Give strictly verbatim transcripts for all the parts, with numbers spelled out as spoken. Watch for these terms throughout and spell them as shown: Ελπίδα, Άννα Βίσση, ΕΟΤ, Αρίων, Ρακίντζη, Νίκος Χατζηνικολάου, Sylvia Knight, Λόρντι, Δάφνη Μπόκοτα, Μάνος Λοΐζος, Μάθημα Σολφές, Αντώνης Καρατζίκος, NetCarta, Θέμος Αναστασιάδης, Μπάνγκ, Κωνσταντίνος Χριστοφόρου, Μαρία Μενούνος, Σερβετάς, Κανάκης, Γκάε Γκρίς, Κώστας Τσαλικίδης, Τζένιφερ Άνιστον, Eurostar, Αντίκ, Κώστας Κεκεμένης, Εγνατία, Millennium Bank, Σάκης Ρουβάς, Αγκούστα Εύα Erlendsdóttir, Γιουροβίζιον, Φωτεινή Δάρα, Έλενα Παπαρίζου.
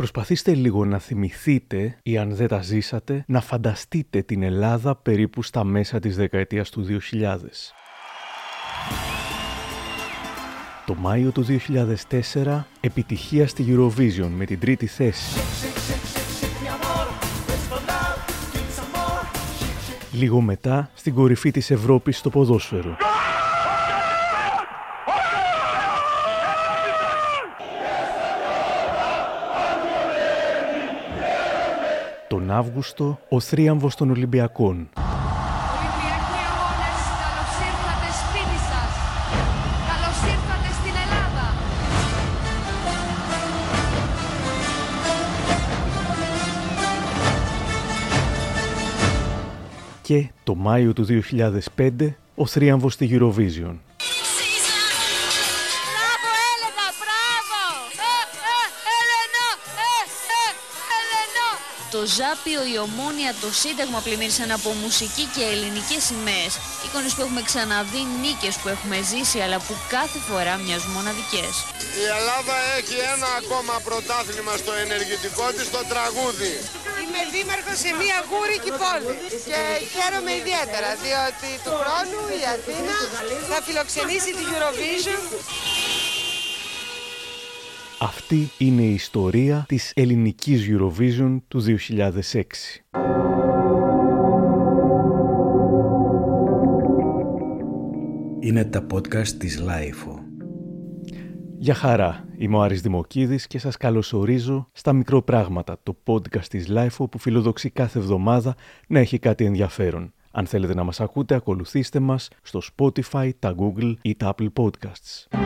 Προσπαθήστε λίγο να θυμηθείτε, ή αν δεν τα ζήσατε, να φανταστείτε την Ελλάδα περίπου στα μέσα της δεκαετίας του δύο χιλιάδες. Το Μάιο του δύο χιλιάδες τέσσερα, επιτυχία στη Γιουροβίζιον με την τρίτη θέση. Λίγο μετά, στην κορυφή της Ευρώπης στο ποδόσφαιρο. Τον Αύγουστο, ο θρίαμβος των Ολυμπιακών. Ολυμπιακοί αγώνες, καλώς ήρθατε σπίτι σας. Καλώς ήρθατε στην Ελλάδα. Και το Μάιο του δύο χιλιάδες πέντε, ο θρίαμβος στη Eurovision. Το Ζάπιο, η Ομόνια, το Σύνταγμα πλημμύρισαν από μουσική και ελληνικές σημαίες. Εικόνες που έχουμε ξαναδεί, νίκες που έχουμε ζήσει, αλλά που κάθε φορά μοιάζουν μοναδικές. Η Ελλάδα έχει ένα ακόμα πρωτάθλημα στο ενεργητικό της, το τραγούδι. Είμαι δήμαρχος σε μία γούρικη πόλη και χαίρομαι ιδιαίτερα, διότι του χρόνου η Αθήνα θα φιλοξενήσει την Eurovision. Αυτή είναι η ιστορία της ελληνικής Eurovision του δύο χιλιάδες έξι. Είναι τα podcast της Λάιφο. Γεια χαρά, είμαι ο Άρης Δημοκίδης και σας καλωσορίζω στα Μικρό Πράγματα, το podcast της Λάιφο που φιλοδοξεί κάθε εβδομάδα να έχει κάτι ενδιαφέρον. Αν θέλετε να μας ακούτε, ακολουθήστε μας στο Spotify, τα Google ή τα Apple Podcasts.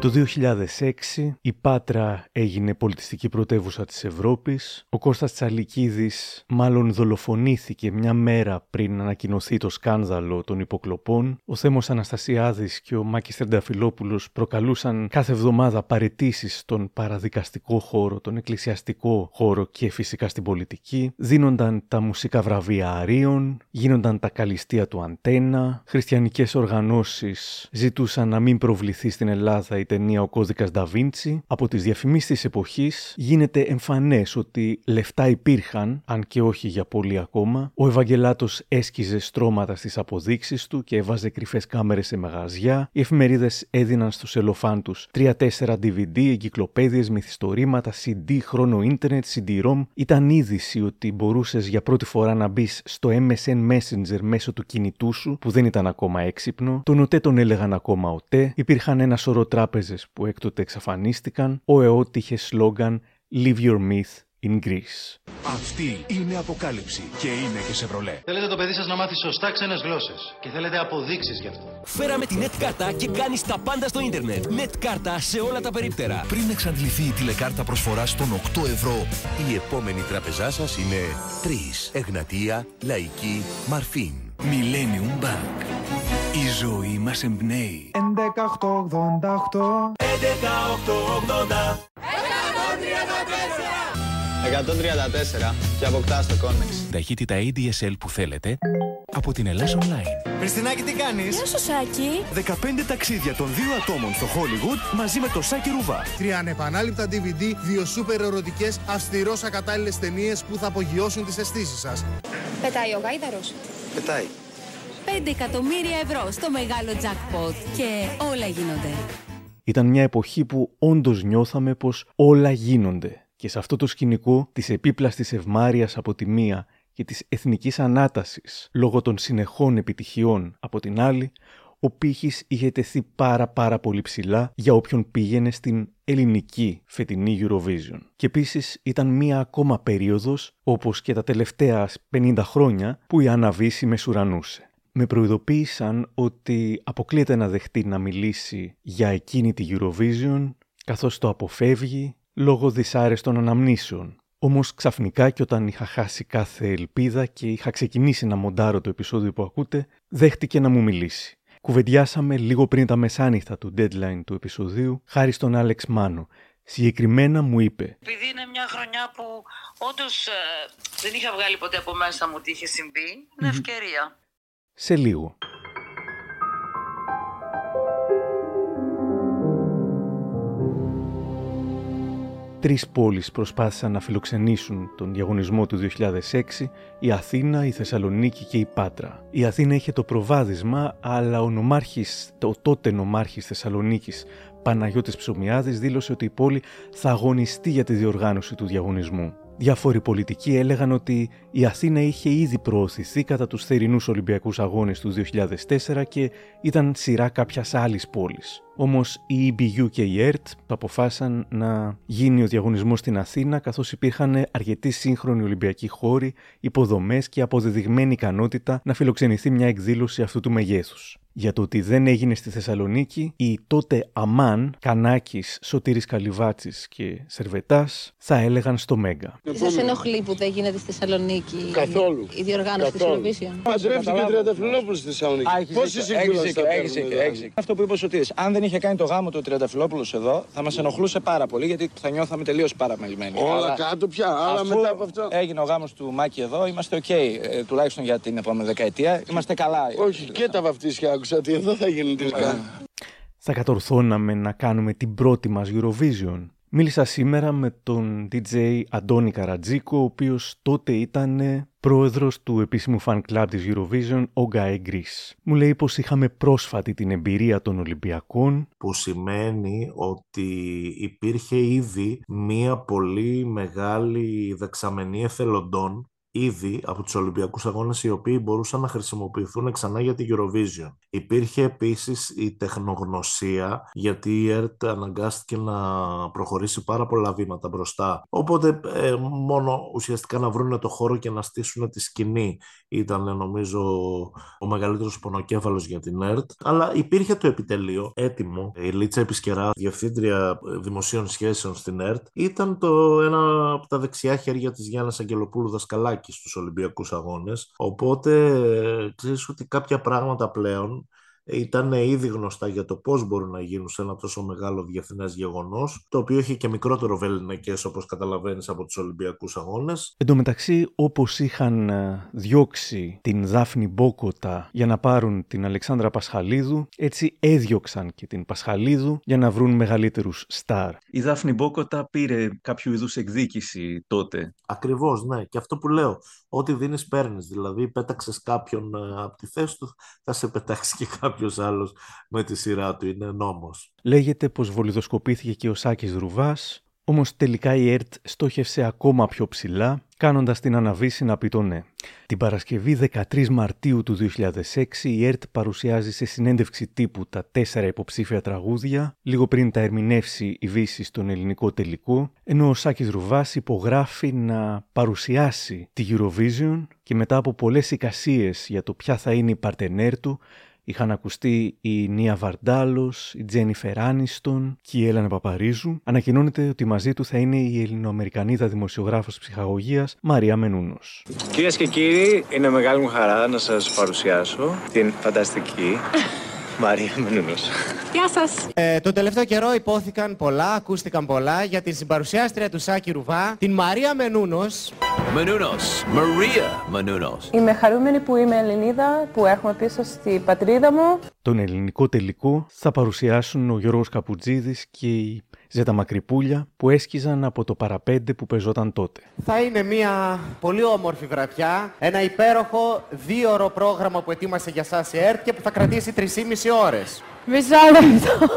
Το δύο χιλιάδες έξι η Πάτρα έγινε πολιτιστική πρωτεύουσα της Ευρώπης. Ο Κώστας Τσαλικίδης μάλλον δολοφονήθηκε μια μέρα πριν ανακοινωθεί το σκάνδαλο των υποκλοπών. Ο Θέμος Αναστασιάδης και ο Μάκης Τριανταφυλλόπουλος προκαλούσαν κάθε εβδομάδα παραιτήσεις στον παραδικαστικό χώρο, τον εκκλησιαστικό χώρο και φυσικά στην πολιτική. Δίνονταν τα μουσικά βραβεία Αρίων, γίνονταν τα καλλιστεία του Αντένα. Χριστιανικές οργανώσεις ζητούσαν να μην προβληθεί στην Ελλάδα η ταινία «Ο κώδικας Νταβίντσι». Από τις διαφημίσεις της εποχής γίνεται εμφανές ότι λεφτά υπήρχαν, αν και όχι για πολύ ακόμα. Ο Ευαγγελάτος έσκιζε στρώματα στις αποδείξεις του και έβαζε κρυφές κάμερες σε μαγαζιά. Οι εφημερίδες έδιναν στους ελοφάντους τρία τέσσερα ντι βι ντι, εγκυκλοπαίδειες, μυθιστορήματα, σι ντι, χρόνο ίντερνετ, σι ντι ρομ. Ήταν είδηση ότι μπορούσες για πρώτη φορά να μπεις στο εμ ες εν Messenger μέσω του κινητού σου, που δεν ήταν ακόμα έξυπνο. Τον ΟΤΕ τον έλεγαν ακόμα ΟΤΕ. Υπήρχαν ένα σωρό τράπεζες που έκτοτε εξαφανίστηκαν. Ο ΕΟΤ είχε σλόγγαν «Live your myth in Greece». Αυτή είναι αποκάλυψη και είναι και Σεβρολέ. Θέλετε το παιδί σας να μάθει σωστά ξένες γλώσσες και θέλετε αποδείξεις γι' αυτό. Φέραμε τη NetCarta και κάνεις τα πάντα στο ίντερνετ. NetCarta σε όλα τα περίπτερα. Πριν εξαντληθεί η τηλεκάρτα προσφοράς των οκτώ ευρώ, η επόμενη τράπεζά σας είναι Τρεις, Εγνατία, Λαϊκή, Μαρφίν. Millennium Bank. Η ζωή μας εμπνέει. εκατόν τριάντα τέσσερα και αποκτάς το Κόνεξ. Ταχύτητα έι ντι ες ελ που θέλετε από την Ελλάς Online. Χριστινάκη, τι κάνεις? Γεια σου, Σάκη. δεκαπέντε ταξίδια των δύο ατόμων στο Hollywood μαζί με το Σάκη Ρουβά. Τρία ανεπανάληπτα ντι βι ντι, δύο σούπερ ερωτικές, αυστηρώς ακατάλληλες ταινίες που θα απογειώσουν τις αισθήσεις σας. Πετάει ο γάιδαρος. Πετάει. πέντε εκατομμύρια ευρώ στο μεγάλο jackpot και όλα γίνονται. Ήταν μια εποχή που όντως νιώθαμε πως όλα γίνονται. Και σε αυτό το σκηνικό της επίπλαστης ευμάρειας από τη μία και της εθνικής ανάτασης λόγω των συνεχών επιτυχιών από την άλλη, ο πύχης είχε τεθεί πάρα πάρα πολύ ψηλά για όποιον πήγαινε στην ελληνική φετινή Eurovision. Και επίσης ήταν μία ακόμα περίοδος, όπως και τα τελευταία πενήντα χρόνια, που η Άννα Βίσση μεσουρανούσε. Με προειδοποίησαν ότι αποκλείεται να δεχτεί να μιλήσει για εκείνη τη Eurovision, καθώς το αποφεύγει, λόγω δυσάρεστων αναμνήσεων. Όμως ξαφνικά, και όταν είχα χάσει κάθε ελπίδα και είχα ξεκινήσει να μοντάρω το επεισόδιο που ακούτε, δέχτηκε να μου μιλήσει. Κουβεντιάσαμε λίγο πριν τα μεσάνυχτα του deadline του επεισοδίου, χάρη στον Άλεξ Μάνου. Συγκεκριμένα μου είπε: επειδή είναι μια χρονιά που Όντως δεν είχα βγάλει ποτέ από μέσα μου τι είχε συμβεί. Είναι ευκαιρία. Σε λίγο. Τρεις πόλεις προσπάθησαν να φιλοξενήσουν τον διαγωνισμό του δύο χιλιάδες έξι, η Αθήνα, η Θεσσαλονίκη και η Πάτρα. Η Αθήνα είχε το προβάδισμα, αλλά ο, νομάρχης, ο τότε νομάρχης Θεσσαλονίκης Παναγιώτης Ψωμιάδης δήλωσε ότι η πόλη θα αγωνιστεί για τη διοργάνωση του διαγωνισμού. Διάφοροι πολιτικοί έλεγαν ότι η Αθήνα είχε ήδη προωθηθεί κατά τους θερινούς Ολυμπιακούς Αγώνες του δύο χιλιάδες τέσσερα και ήταν σειρά κάποιας άλλης πόλης. Όμως η Ι Μπι Γιου και η ΕΡΤ αποφάσισαν να γίνει ο διαγωνισμός στην Αθήνα, καθώς υπήρχαν αρκετοί σύγχρονοι Ολυμπιακοί χώροι, υποδομές και αποδεδειγμένη ικανότητα να φιλοξενηθεί μια εκδήλωση αυτού του μεγέθους. Για το ότι δεν έγινε στη Θεσσαλονίκη, οι τότε Αμάν, Κανάκης, Σωτήρης Καλυβάτσης και Σερβετάς θα έλεγαν στο Μέγκα. Σας ενοχλεί που δεν γίνεται στη Θεσσαλονίκη καθόλου η διοργάνωση της Γιουροβίζιον? Μαζεύτηκε και Τριανταφυλλόπουλος στη Θεσσαλονίκη. Πόση συγκρούση θα παίρνουμε? Αυτό που είπε ο Σωτήρης. Αν δεν είχε κάνει το γάμο του Τριανταφυλλόπουλος εδώ, θα μας ενοχλούσε πάρα πολύ, γιατί θα νιώθαμε τελείως παραμελημένοι. Όλα κάτω πια. Αλλά μετά από αυτό. Έγινε ο γάμος του Μάκη εδώ, είμαστε οκ. Τουλάχιστον για την επόμενη δεκαετία. Είμαστε καλά. Όχι, και τα βαφτίσια. Ότι εδώ θα γίνει τελικά. Θα κατορθώναμε να κάνουμε την πρώτη μας Eurovision. Μίλησα σήμερα με τον ντι τζέι Αντώνη Καρατζίκο, ο οποίος τότε ήταν πρόεδρος του επίσημου fan club της Eurovision, ο Γκάε Γκρίς. Μου λέει πως είχαμε πρόσφατη την εμπειρία των Ολυμπιακών, που σημαίνει ότι υπήρχε ήδη μία πολύ μεγάλη δεξαμενή εθελοντών ήδη από τους Ολυμπιακούς Αγώνες, οι οποίοι μπορούσαν να χρησιμοποιηθούν ξανά για την Eurovision. Υπήρχε επίσης η τεχνογνωσία, γιατί η ΕΡΤ αναγκάστηκε να προχωρήσει πάρα πολλά βήματα μπροστά. Οπότε ε, μόνο ουσιαστικά να βρουν το χώρο και να στήσουν τη σκηνή ήταν, νομίζω, ο μεγαλύτερος πονοκέφαλος για την ΕΡΤ. Αλλά υπήρχε το επιτελείο έτοιμο. Η Λίτσα Επισκερά, διευθύντρια δημοσίων σχέσεων στην ΕΡΤ, ήταν το ένα από τα δεξιά χέρια της Γιάννης Αγγελοπούλου δασκαλάκη στους Ολυμπιακούς Αγώνες, οπότε ξέρεις ότι κάποια πράγματα πλέον ήταν ήδη γνωστά για το πώς μπορούν να γίνουν σε ένα τόσο μεγάλο διεθνές γεγονός, το οποίο έχει και μικρότερο βεληνικές, όπως καταλαβαίνεις, από τους Ολυμπιακούς Αγώνες. Εν τω μεταξύ, όπως είχαν διώξει την Δάφνη Μπόκοτα για να πάρουν την Αλεξάνδρα Πασχαλίδου, έτσι έδιωξαν και την Πασχαλίδου για να βρουν μεγαλύτερους στάρ. Η Δάφνη Μπόκοτα πήρε κάποιο είδους εκδίκηση τότε. Ακριβώς, ναι. Και αυτό που λέω, ό,τι δίνεις παίρνεις. Δηλαδή, πέταξες κάποιον από τη θέση του, θα σε πετάξει και κάποιον. Ποιος άλλος με τη σειρά του, είναι νόμος. Λέγεται πως βολιδοσκοπήθηκε και ο Σάκης Ρουβάς, όμως τελικά η ΕΡΤ στόχευσε ακόμα πιο ψηλά, κάνοντας την Άννα Βίσση να πει το ναι. Την Παρασκευή δεκατρείς Μαρτίου του δύο χιλιάδες έξι η ΕΡΤ παρουσιάζει σε συνέντευξη τύπου τα τέσσερα υποψήφια τραγούδια, λίγο πριν τα ερμηνεύσει η Βίσση στον ελληνικό τελικό, ενώ ο Σάκης Ρουβάς υπογράφει να παρουσιάσει τη Eurovision και μετά από πολλές εικασίες για το ποια θα είναι η παρτενέρ του, είχαν ακουστεί η Νία Βαρντάλος, η Τζένιφερ Άνιστον και η Έλενα Παπαρίζου. Ανακοινώνεται ότι μαζί του θα είναι η Ελληνοαμερικανίδα δημοσιογράφος ψυχαγωγίας Μαρία Μενούνος. Κυρίες και κύριοι, είναι μεγάλη μου χαρά να σας παρουσιάσω την φανταστική Μαρία Μενούνος. Γεια σας. Ε, το τελευταίο καιρό υπόθηκαν πολλά, ακούστηκαν πολλά για την συμπαρουσιάστρια του Σάκη Ρουβά, την Μαρία Μενούνος. Μενούνος, Μαρία Μενούνος. Είμαι χαρούμενη που είμαι Ελληνίδα, που έρχομαι πίσω στη πατρίδα μου. Τον ελληνικό τελικό θα παρουσιάσουν ο Γιώργος Καπουτζίδης και η Ζέτα Μακρυπούλια, που έσκιζαν από το παραπέντε που πεζόταν τότε. Θα είναι μια πολύ όμορφη βραδιά, ένα υπέροχο δύο-ώρο πρόγραμμα που ετοίμασε για σας η ΕΡΤ και που θα κρατήσει τρεις και μισή ώρες. Μισό λεπτό.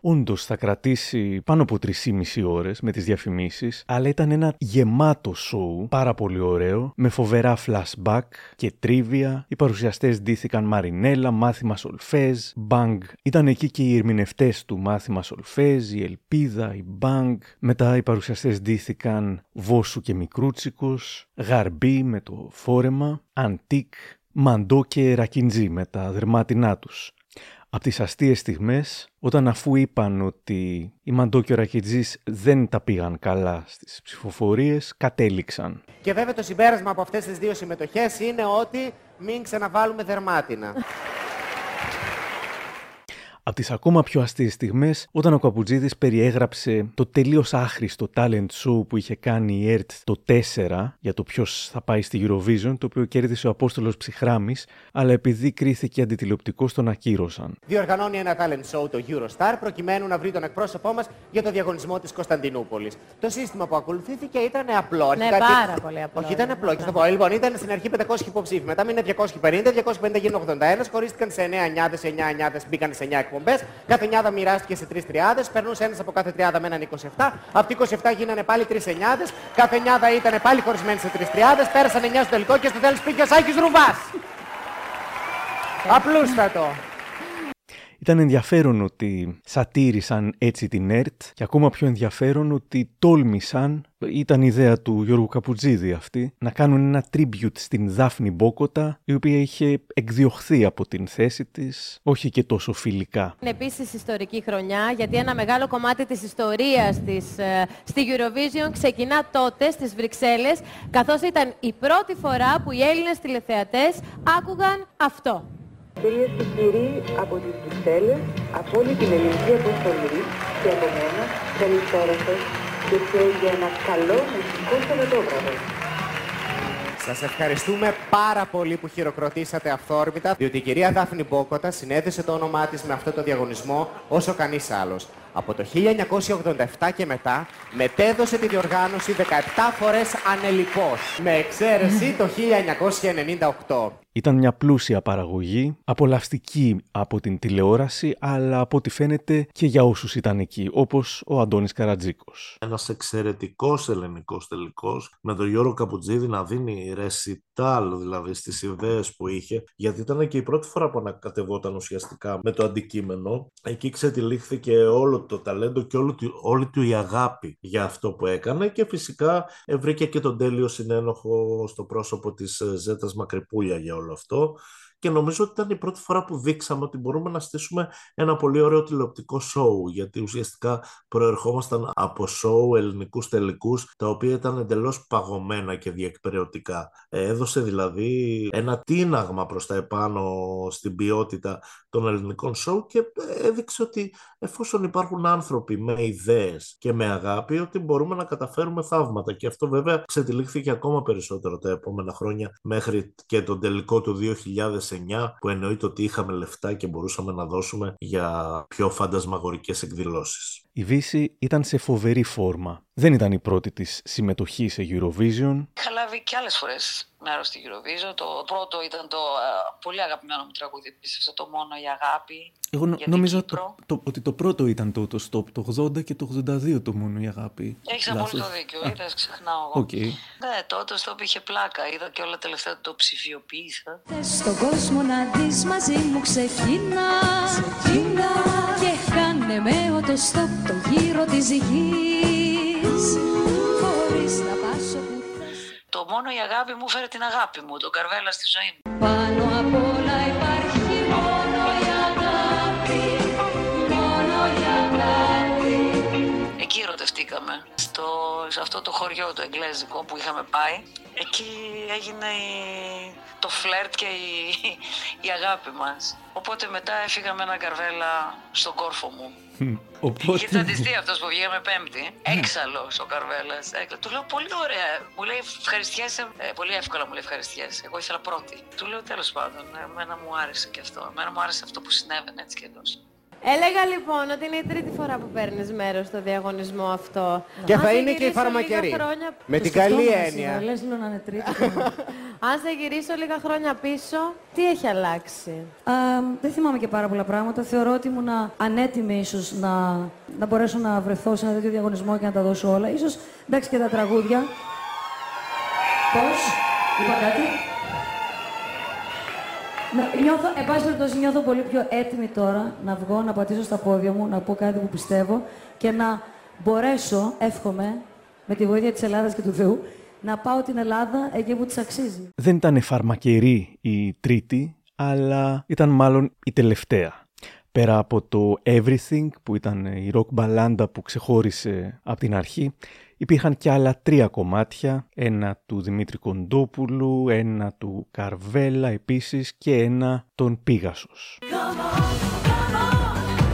Όντως θα κρατήσει πάνω από τρεις και μισή ώρες με τις διαφημίσεις, αλλά ήταν ένα γεμάτο σοου, πάρα πολύ ωραίο, με φοβερά flashback και τρίβια. Οι παρουσιαστές ντύθηκαν μαρινέλα, Μάθημα Σολφές, Μπάνγκ. Ήταν εκεί και οι ερμηνευτές του Μάθημα Σολφές, η Ελπίδα, η Μπάνγκ. Μετά οι παρουσιαστές ντύθηκαν Βόσου και Μικρούτσικος, Γαρμπή με το φόρεμα, Αντίκ, Μαντό και Ρακίντζη με τα δερμάτινά τους. Από τις αστείες στιγμές, όταν αφού είπαν ότι οι Μαντό και ο Ρακιτζής δεν τα πήγαν καλά στις ψηφοφορίες, κατέληξαν. Και βέβαια το συμπέρασμα από αυτές τις δύο συμμετοχές είναι ότι μην ξαναβάλουμε δερμάτινα. Από τις ακόμα πιο αστείες στιγμές, όταν ο Καπουτζίδης περιέγραψε το τελείως άχρηστο talent show που είχε κάνει η ΕΡΤ το τέσσερα για το ποιος θα πάει στη Eurovision, το οποίο κέρδισε ο Απόστολος Ψυχράμης, αλλά επειδή κρίθηκε αντιτηλεοπτικός τον ακύρωσαν. Διοργανώνει ένα talent show το Eurostar προκειμένου να βρει τον εκπρόσωπό μας για το διαγωνισμό της Κωνσταντινούπολης. Το σύστημα που ακολουθήθηκε ήταν απλό. Ναι, κάτι... πάρα πολύ απλό. Όχι, ήταν απλό. Θα πω. Λοιπόν, ήταν στην αρχή πεντακόσιοι υποψήφοι, μετά μείνε διακόσιοι πενήντα, διακόσιοι πενήντα γίνουν ογδόντα ένα, χωρίστηκαν σε εννιά εννιάδες, εννιά εννιάδες, μπήκαν σε εννιά εκπομπές, κάθε εννιάδα μοιράστηκε σε τρεις τριάδες, περνούσε ένας από κάθε τριάδα με έναν είκοσι επτά, αυτοί είκοσι επτά γίνανε πάλι τρεις εννιάδες, κάθε εννιάδα ήταν πάλι χωρισμένοι σε τρεις τριάδες, πέρασαν εννιά στο τελικό και στο τέλος πήγε ο Σάκης Ρουβάς. Απλούστατο. Ήταν ενδιαφέρον ότι σατήρισαν έτσι την ΕΡΤ και ακόμα πιο ενδιαφέρον ότι τόλμησαν, ήταν ιδέα του Γιώργου Καπουτζίδη αυτή, να κάνουν ένα tribute στην Δάφνη Μπόκοτα, η οποία είχε εκδιωχθεί από την θέση της, όχι και τόσο φιλικά. Είναι επίσης ιστορική χρονιά, γιατί ένα μεγάλο κομμάτι της ιστορίας της στη Eurovision ξεκινά τότε στις Βρυξέλλες, καθώς ήταν η πρώτη φορά που οι Έλληνες τηλεθεατές άκουγαν αυτό. Κυρίες και κύριοι από τις Βρυξέλλες, από όλη την ελληνική αποστολή και από μένα, καλησπέρα σας και για ένα καλό μουσικό σαββατόβραδο. Σας ευχαριστούμε πάρα πολύ που χειροκροτήσατε αυθόρμητα, διότι η κυρία Δάφνη Μπόκοτα συνέδεσε το όνομά της με αυτό το διαγωνισμό όσο κανείς άλλος. Από το χίλια εννιακόσια ογδόντα επτά και μετά, μετέδωσε τη διοργάνωση δεκαεπτά φορές ανελιπώς, με εξαίρεση το χίλια εννιακόσια ενενήντα οκτώ. Ήταν μια πλούσια παραγωγή, απολαυστική από την τηλεόραση, αλλά από ό,τι φαίνεται και για όσους ήταν εκεί, όπως ο Αντώνης Καρατζίκος. Ένας εξαιρετικός ελληνικός τελικός, με τον Γιώργο Καπουτζίδη να δίνει ρεσιτάλ, δηλαδή στις ιδέες που είχε, γιατί ήταν και η πρώτη φορά που ανακατευόταν ουσιαστικά με το αντικείμενο. Εκεί ξετυλίχθηκε όλο το ταλέντο και όλη του, όλη του η αγάπη για αυτό που έκανε και φυσικά βρήκε και τον τέλειο συνένοχο στο πρόσωπο της Ζέτας Μακρυπούλια για όλο αυτό. Και νομίζω ότι ήταν η πρώτη φορά που δείξαμε ότι μπορούμε να στήσουμε ένα πολύ ωραίο τηλεοπτικό σόου, γιατί ουσιαστικά προερχόμασταν από σόου ελληνικούς τελικούς, τα οποία ήταν εντελώς παγωμένα και διεκπαιρεωτικά. Έδωσε δηλαδή ένα τίναγμα προς τα επάνω στην ποιότητα των ελληνικών σόου και έδειξε ότι εφόσον υπάρχουν άνθρωποι με ιδέες και με αγάπη, ότι μπορούμε να καταφέρουμε θαύματα. Και αυτό βέβαια ξετυλίχθηκε ακόμα περισσότερο τα επόμενα χρόνια, μέχρι και τον τελικό του δύο χιλιάδες εννιά, που εννοείται ότι είχαμε λεφτά και μπορούσαμε να δώσουμε για πιο φαντασμαγορικές εκδηλώσεις. Η Βίσση ήταν σε φοβερή φόρμα. Δεν ήταν η πρώτη της συμμετοχή σε Eurovision. Είχα λάβει και άλλες φορές μέρος στη Eurovision. Το πρώτο ήταν το uh, πολύ αγαπημένο μου τραγούδι. Πίστευσα το μόνο η αγάπη. Εγώ νο- νομίζω το, το, ότι το πρώτο ήταν το, το stop, το ογδόντα και το ογδόντα δύο το μόνο η αγάπη. Έχεις απόλυτο δίκιο, είδες, ξεχνάω εγώ. Okay. Ναι, το, το stop είχε πλάκα. Είδα και όλα τελευταία το ψηφιοποίησα. Στον κόσμο να δεις μαζί μου ξεκινά, ξεκινά και κάνε με ο το stop το γύρο της γης. Χωρίς να πάσω που θες. Το μόνο η αγάπη μου φέρε την αγάπη μου, τον Καρβέλα στη ζωή μου. Πάνω απ' όλα υπάρχει μόνο η αγάπη, μόνο η αγάπη. Εκεί ερωτευτήκαμε, στο, σε αυτό το χωριό το εγγλέζικο που είχαμε πάει. Εκεί έγινε η, το φλερτ και η, η αγάπη μας. Οπότε μετά έφυγα με έναν Καρβέλα στον κόρφο μου. Οπότε... είχε τσαντιστεί αυτός που βγήκαμε Πέμπτη, έξαλλος ο Καρβέλας. Του λέω πολύ ωραία, μου λέει ευχαριστιέσαι, ε, πολύ εύκολα μου λέει ευχαριστιέσαι. Εγώ ήθελα πρώτη. Του λέω τέλος πάντων, εμένα μου άρεσε και αυτό, εμένα μου άρεσε αυτό που συνέβαινε έτσι και εντός. Έλεγα λοιπόν ότι είναι η τρίτη φορά που παίρνεις μέρος στο διαγωνισμό αυτό. Και αν θα είναι και η φαρμακερή. Χρόνια... με την καλή έννοια. Λες λέω να είναι τρίτη. Αν σε γυρίσω λίγα χρόνια πίσω, τι έχει αλλάξει? Ε, δεν θυμάμαι και πάρα πολλά πράγματα. Θεωρώ ότι ήμουν ανέτοιμη ίσως να, να μπορέσω να βρεθώ σε ένα τέτοιο διαγωνισμό και να τα δώσω όλα. Ίσως εντάξει και τα τραγούδια. Πώς, είπα κάτι. Νιώθω, εν πάση περιπτώσει, νιώθω πολύ πιο έτοιμη τώρα να βγω, να πατήσω στα πόδια μου, να πω κάτι που πιστεύω και να μπορέσω, εύχομαι, με τη βοήθεια της Ελλάδας και του Θεού, να πάω την Ελλάδα εκεί που της αξίζει. Δεν ήταν φαρμακερή η τρίτη, αλλά ήταν μάλλον η τελευταία. Πέρα από το Everything, που ήταν η rock μπαλάντα που ξεχώρισε από την αρχή, υπήρχαν και άλλα τρία κομμάτια, ένα του Δημήτρη Κοντόπουλου, ένα του Καρβέλα επίσης και ένα τον Πίγασος. Come on, come on.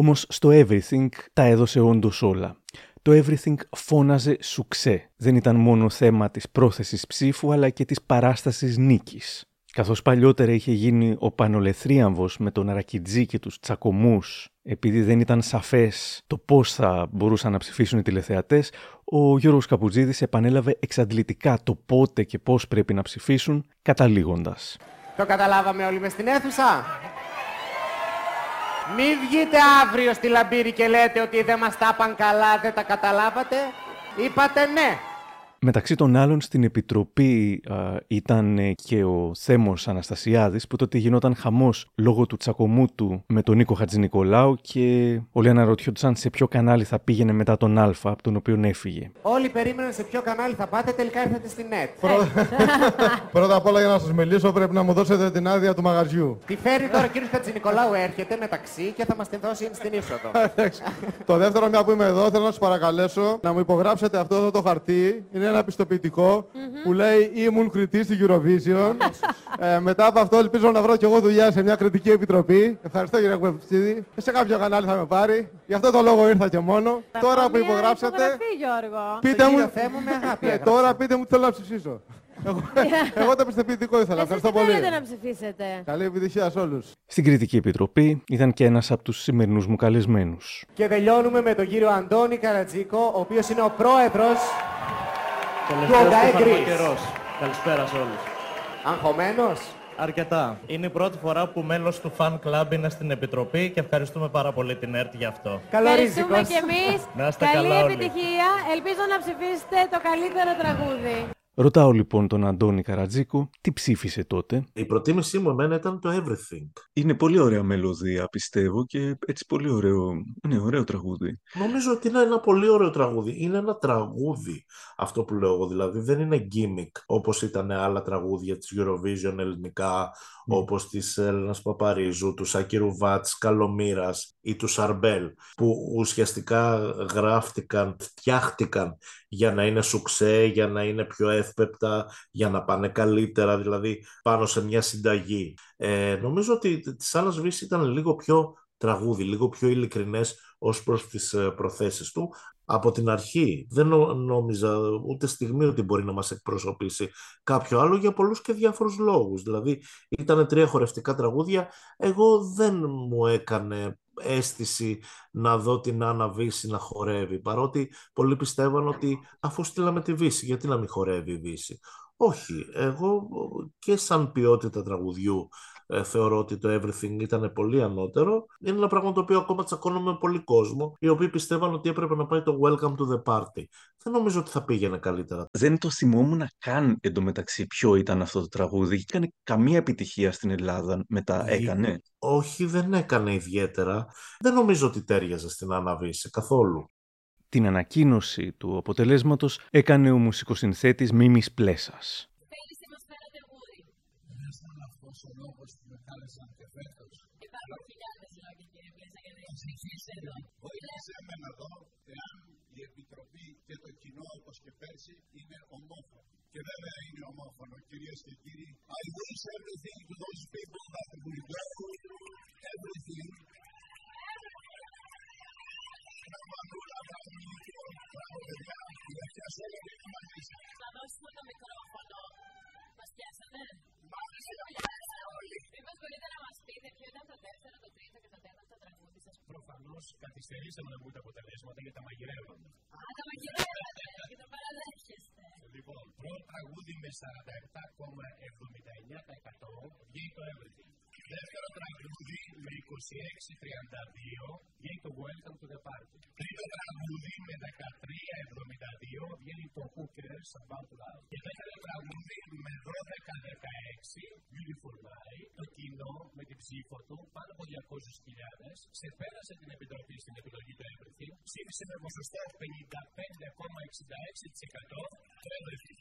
Όμως στο Everything τα έδωσε όντως όλα. Το Everything φώναζε σουξέ. Δεν ήταν μόνο θέμα της πρόθεσης ψήφου, αλλά και της παράστασης νίκης. Καθώς παλιότερα είχε γίνει ο πανολεθρίαμβος με τον Ρακίντζη και τους τσακωμούς, επειδή δεν ήταν σαφές το πώς θα μπορούσαν να ψηφίσουν οι τηλεθεατές, ο Γιώργος Καπουτζίδης επανέλαβε εξαντλητικά το πότε και πώς πρέπει να ψηφίσουν, καταλήγοντας: το καταλάβαμε όλοι μες στην αίθουσα. Μην βγείτε αύριο στη λαμπύρη και λέτε ότι δεν μας τα παν καλά, δεν τα καταλάβατε. Είπατε ναι. Μεταξύ των άλλων στην Επιτροπή α, ήταν και ο Θέμος Αναστασιάδης, που τότε γινόταν χαμός λόγω του τσακωμού του με τον Νίκο Χατζηνικολάου και όλοι αναρωτιόντουσαν σε ποιο κανάλι θα πήγαινε μετά τον Α, από τον οποίο έφυγε. Όλοι περίμεναν σε ποιο κανάλι θα πάτε, τελικά ήρθατε στην ΕΤ. Πρώτα απ' όλα για να σας μιλήσω πρέπει να μου δώσετε την άδεια του μαγαζιού. Τη φέρει τώρα ο κύριος Χατζηνικολάου, έρχεται με ταξί και θα μας την δώσει στην είσοδο. Το δεύτερο, μια που είμαι εδώ, θέλω να σας παρακαλέσω να μου υπογράψετε αυτό εδώ το χαρτί. Ένα πιστοποιητικό mm-hmm. που λέει ήμουν κριτής στη Γιουροβίζιον. ε, μετά από αυτό ελπίζω να βρω κι εγώ δουλειά σε μια κριτική επιτροπή. Ευχαριστώ κύριε Καπουτζίδη. Σε κάποιο κανάλι θα με πάρει. Γι' αυτό το λόγο ήρθα και μόνο. Τα τώρα που υπογράψατε, πείτε μου, με αγάπη, τώρα πείτε μου τι θέλω να ψηφίσω. εγώ, εγώ το πιστοποιητικό ήθελα. Ευχαριστώ πολύ. Θέλετε να ψηφίσετε. Καλή επιτυχία σε όλους. Στην κριτική επιτροπή ήταν και ένας από τους σημερινούς μου καλεσμένους. Και τελειώνουμε με τον κύριο Αντώνη Καρατζίκο, ο οποίος είναι ο πρόεδρος του Γκάε Γκρίς. Καλησπέρα σε όλους. Αγχωμένος. Αρκετά. Είναι η πρώτη φορά που μέλος του Fan Club είναι στην Επιτροπή και ευχαριστούμε πάρα πολύ την ΕΡΤ για αυτό. Καλό ρίσκος. Ευχαριστούμε και εμείς. Καλή επιτυχία. Ελπίζω να ψηφίσετε το καλύτερο τραγούδι. Ρωτάω λοιπόν τον Αντώνη Καρατζίκο τι ψήφισε τότε. Η προτίμησή μου εμένα ήταν το Everything. Είναι πολύ ωραία μελωδία, πιστεύω, και έτσι πολύ ωραίο, ναι, ωραίο τραγούδι. Νομίζω ότι είναι ένα πολύ ωραίο τραγούδι. Είναι ένα τραγούδι αυτό που λέω εγώ, δηλαδή δεν είναι gimmick όπως ήταν άλλα τραγούδια της Eurovision ελληνικά, mm. όπως της Έλενας Παπαρίζου, του Σάκη Ρουβά, της Καλομήρας ή του Σαρμπέλ, που ουσιαστικά γράφτηκαν, φτιάχτηκαν για να είναι σουξέ, για να είναι πιο εύπεπτα, για να πάνε καλύτερα, δηλαδή πάνω σε μια συνταγή. Ε, νομίζω ότι της Άννας Βίσση ήταν λίγο πιο τραγούδι, λίγο πιο ειλικρινές ως προς τις προθέσεις του. Από την αρχή δεν νο- νόμιζα ούτε στιγμή ότι μπορεί να μας εκπροσωπήσει κάποιο άλλο για πολλούς και διάφορους λόγους. Δηλαδή ήταν τρία χορευτικά τραγούδια, εγώ δεν μου έκανε αίσθηση να δω την Άννα Βίσση να χορεύει, παρότι πολλοί πιστεύαν ότι αφού στείλαμε τη Βίσση, γιατί να μην χορεύει η Βίσση. Όχι, εγώ και σαν ποιότητα τραγουδιού ε, θεωρώ ότι το Everything ήταν πολύ ανώτερο. Είναι ένα πράγμα το οποίο ακόμα τσακώνομαι με πολύ κόσμο, οι οποίοι πιστεύαν ότι έπρεπε να πάει το Welcome to the Party. Δεν νομίζω ότι θα πήγαινε καλύτερα. Δεν το θυμόμουν καν εντωμεταξύ ποιο ήταν αυτό το τραγούδι. Έκανε καμία επιτυχία στην Ελλάδα μετά, Ή... έκανε. Όχι, δεν έκανε ιδιαίτερα. Δεν νομίζω ότι τέριαζε στην Άννα Βίσση καθόλου. Την ανακοίνωση του αποτελέσματος έκανε ο μουσικοσυνθέτης Μίμης Πλέσας. Η Επιτροπή και το κοινό, όπως και πέρσι, είναι ομόφωνο. Και βέβαια είναι ομόφωνο, κυρίες και κύριοι. I wish everything to those people that we love, everything. Να μάθουν να κάνουν το τραγωδιά, να πιάσουν όλοι οι μαζί. Να δώσουμε το μικρόφωνο. Μας πιάσανε. Μας πιάσανε όλοι. Μήπως μπορείτε να μας πείτε ποιο ήταν το δεύτερο, το τρίτο και το τέταρτο τραγούδι σας? Προφανώς καθυστερήσαμε να βγουν τα αποτελέσματα για τα μαγειρεύματα. Α, τα μαγειρεύματα, και το παραδέχεστε. Λοιπόν, πρώτο τραγούδι με σαράντα επτά κόμμα εβδομήντα εννιά τοις εκατό βγήκε το Everything. Δεύτερο τραγούδι με είκοσι έξι κόμμα τριάντα δύο βγαίνει το Welcome to the Party. Τρίτο τραγούδι με δεκατρία κόμμα εβδομήντα δύο βγαίνει το Who Cares About Love. Και τέταρτο τραγούδι με δώδεκα κόμμα δεκαέξι Beautiful Night. Το κοινό με την ψήφο του, πάνω από διακόσιες χιλιάδες, ξεπέρασε την επιτροπή στην επιλογή του Everything. Ψήφισε με ποσοστό πενήντα πέντε κόμμα εξήντα έξι τοις εκατό το Everything.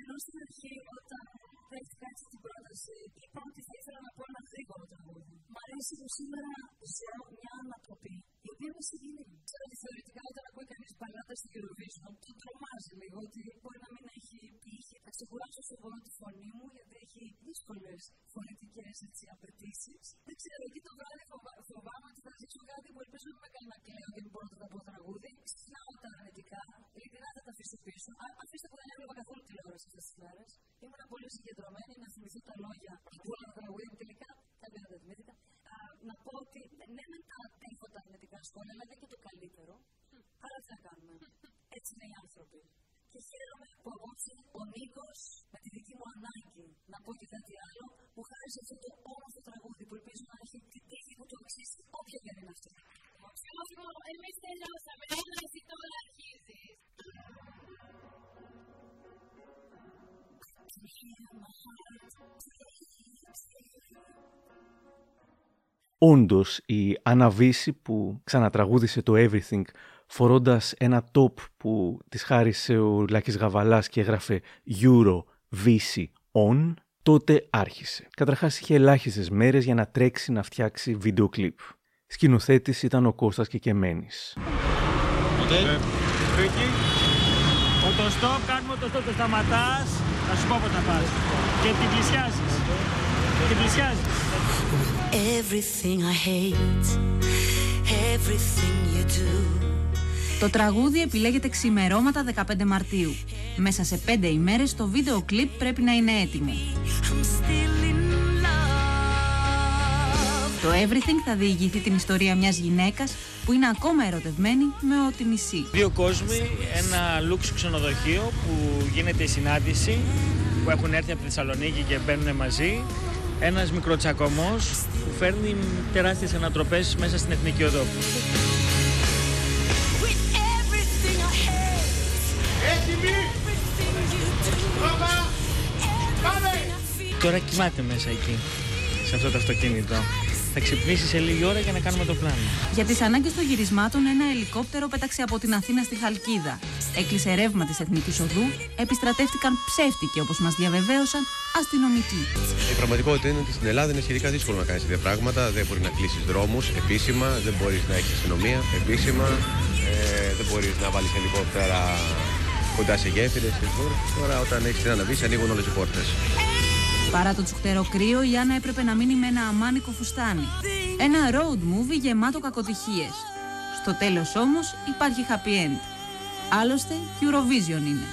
Ενώ στην αρχή όταν βρέθηκα αυτή την πρόταση, είπα ότι θα ήθελα να πω ένα γρήγορο τραγούδι. Μ' αρέσει που σήμερα ζω μια ανατροπή, η οποία με συγκινεί. Ξέρω ότι θεωρητικά όταν ακούει κανείς παλάτα στην Eurovision, τον τρομάζει λίγο ότι μπορεί να μην έχει πύχη. Θα ξεκουράσω σίγουρα τη φωνή μου, γιατί έχει δύσκολες φωνητικές απαιτήσεις. Δεν ξέρω, πιο συγκεντρωμένη, να θυμηθώ τα λόγια του Αλγαουίου τελικά. Δεν πειράζει, δεν θυμήθηκα. Να πω ότι δεν είναι τα τύφο τα αρνητικά σχόλια, αλλά είναι και το καλύτερο. Άρα τι να κάνουμε. Έτσι είναι οι άνθρωποι. Και χαίρομαι που απόψε ο Νίκος, με τη δική μου ανάγκη να πω και κάτι άλλο, που χάρη σε αυτό το όμορφο τραγούδι που ελπίζω να έχει την τύχη που του αξίζει, όποια και αν είναι αυτή. Κόσμο, εμείς τελειώσαμε. Έλα, εσύ τώρα αρχίζεις. Όντως, η Άννα Βίσση που ξανατραγούδισε το Everything φορώντας ένα top που της χάρισε ο Λάκης Γαβαλάς και έγραφε Γιουροβίζιον on, τότε άρχισε. Καταρχάς είχε ελάχιστες μέρες για να τρέξει να φτιάξει βίντεο κλιπ. Σκηνοθέτης ήταν ο Κώστας Κεκεμένης. Οτοστόπ, κάνουμε οτοστόπ, το σταματάς, θα σου πω πώς θα πας. Και την πλησιάζεις. Και πλησιάζεις. Everything I hate, everything you do. Το τραγούδι επιλέγεται ξημερώματα δεκαπέντε Μαρτίου. Μέσα σε πέντε ημέρες το βίντεο κλιπ πρέπει να είναι έτοιμο. Το Everything θα διηγηθεί την ιστορία μιας γυναίκας που είναι ακόμα ερωτευμένη με ό,τι μισεί. Δύο κόσμοι, ένα λούξου ξενοδοχείο που γίνεται η συνάντηση, που έχουν έρθει από τη Θεσσαλονίκη και μπαίνουν μαζί. Ένας μικροτσακωμός που φέρνει τεράστιες ανατροπές μέσα στην Εθνική Οδό. Τώρα κοιμάται μέσα εκεί, σε αυτό το αυτοκίνητο. Θα ξυπνήσει σε λίγη ώρα για να κάνουμε το πλάνο. Για τις ανάγκες των γυρισμάτων, ένα ελικόπτερο πέταξε από την Αθήνα στη Χαλκίδα. Έκλεισε ρεύμα της Εθνικής Οδού, επιστρατεύτηκαν ψεύτικοι, όπως μας διαβεβαίωσαν, αστυνομικοί. Η πραγματικότητα είναι ότι στην Ελλάδα είναι σχετικά δύσκολο να κάνεις τέτοια πράγματα. Δεν μπορεί να κλείσεις δρόμους επίσημα, δεν μπορείς να έχεις αστυνομία επίσημα, ε, δεν μπορείς να βάλεις ελικόπτερα κοντά σε γέφυρες. Τώρα, όταν έχεις την αναβίση, ανοίγουν όλες οι πόρτες. Παρά το τσουχτερό κρύο, η Άννα έπρεπε να μείνει με ένα αμάνικο φουστάνι. Ένα road movie γεμάτο κακοτυχίες. Στο τέλος όμως υπάρχει happy end. Άλλωστε, Eurovision είναι.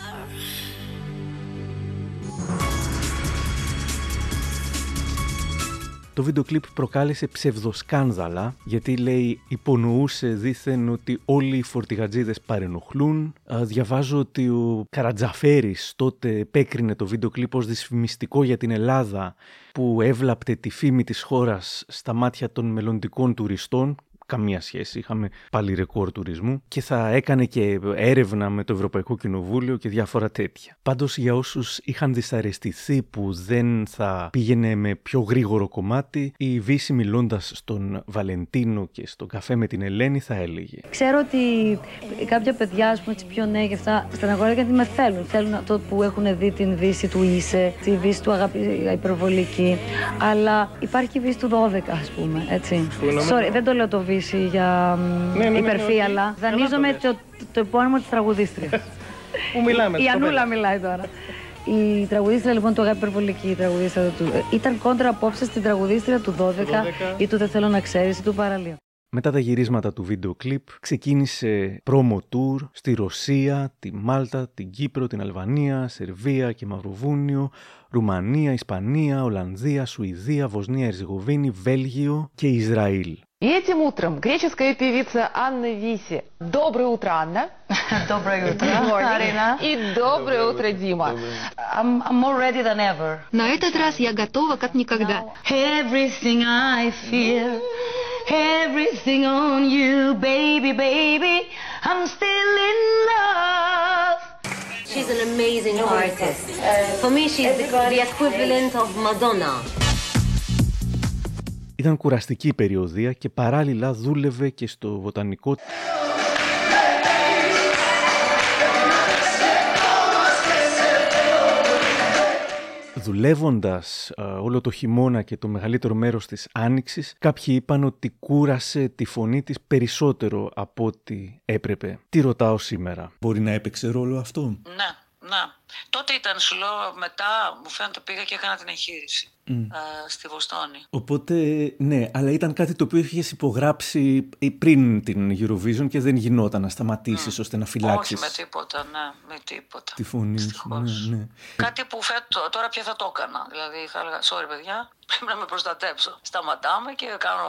Το βίντεο κλιπ προκάλεσε ψευδοσκάνδαλα, γιατί λέει υπονοούσε δήθεν ότι όλοι οι φορτηγατζίδες παρενοχλούν. Διαβάζω ότι ο Καρατζαφέρης τότε επέκρινε το βίντεο κλιπ ως δυσφημιστικό για την Ελλάδα, που έβλαπτε τη φήμη της χώρας στα μάτια των μελλοντικών τουριστών. Καμία σχέση, είχαμε πάλι ρεκόρ τουρισμού και θα έκανε και έρευνα με το Ευρωπαϊκό Κοινοβούλιο και διάφορα τέτοια. Πάντως για όσους είχαν δυσαρεστηθεί που δεν θα πήγαινε με πιο γρήγορο κομμάτι, η Βύση μιλώντας στον Βαλεντίνο και στον καφέ με την Ελένη θα έλεγε. Ξέρω ότι κάποια παιδιά, ας πούμε, πιο νέα και αυτά, στεναχωρέκαν ότι με θέλουν. Θέλουν αυτό που έχουν δει την Βύση του Είσαι, τη Βύση του Αγαπη, υπερβολική. Αλλά υπάρχει και η Βύση του δώδεκα, ας πούμε, έτσι. Sorry, δεν το λέω το Βύση. Για ναι, ναι, υπερφή, ναι, ναι, αλλά ναι. Δανείζομαι ναι. το, το επώνυμο της τραγουδίστριας. Που μιλάμε. Η Ανούλα μιλάει τώρα. Η τραγουδίστρια λοιπόν του Αγάπη Υπερβολική, η τραγουδίστρια του, ήταν κόντρα απόψε στην τραγουδίστρια του δώδεκα, δώδεκα ή του Δεν Θέλω να Ξέρεις ή του Παραλίου. Μετά τα γυρίσματα του βίντεο κλιπ ξεκίνησε promo tour στη Ρωσία, τη Μάλτα, την Κύπρο, την Αλβανία, Σερβία και Μαυροβούνιο, Ρουμανία, Ισπανία, Ολλανδία, Σουηδία, Βοσνία, Ερζεγοβίνη, Βέλγιο και Ισραήλ. И этим утром греческая певица Анна Висси. Доброе утро, Анна. Доброе утро, Арина. И доброе утро, Дима. I'm, I'm more ready than ever. На этот раз я готова как никогда. Everything I feel, everything on you, baby, baby. I'm still in love. She's an amazing artist. For me, she's the equivalent of Madonna. Ήταν κουραστική η περιοδεία και παράλληλα δούλευε και στο βοτανικό δουλεύοντας ε, όλο το χειμώνα και το μεγαλύτερο μέρος της άνοιξης. Κάποιοι είπαν ότι κούρασε τη φωνή της περισσότερο από ό,τι έπρεπε. Τι ρωτάω σήμερα. Μπορεί να έπαιξε ρόλο αυτό. Ναι, ναι. Τότε ήταν, σου λέω, μετά μου φαίνεται πήγα και έκανα την εγχείρηση mm. ε, στη Βοστόνη. Οπότε, ναι, αλλά ήταν κάτι το οποίο είχες υπογράψει πριν την Eurovision και δεν γινόταν να σταματήσεις mm. ώστε να φυλάξεις. Όχι με τίποτα, ναι, με τίποτα. Τη φωνή σου, ναι, ναι. Κάτι που φέτο, τώρα πια θα το έκανα. Δηλαδή, θα έλεγα, sorry παιδιά, πρέπει να με προστατέψω. Σταματάμε και κάνω,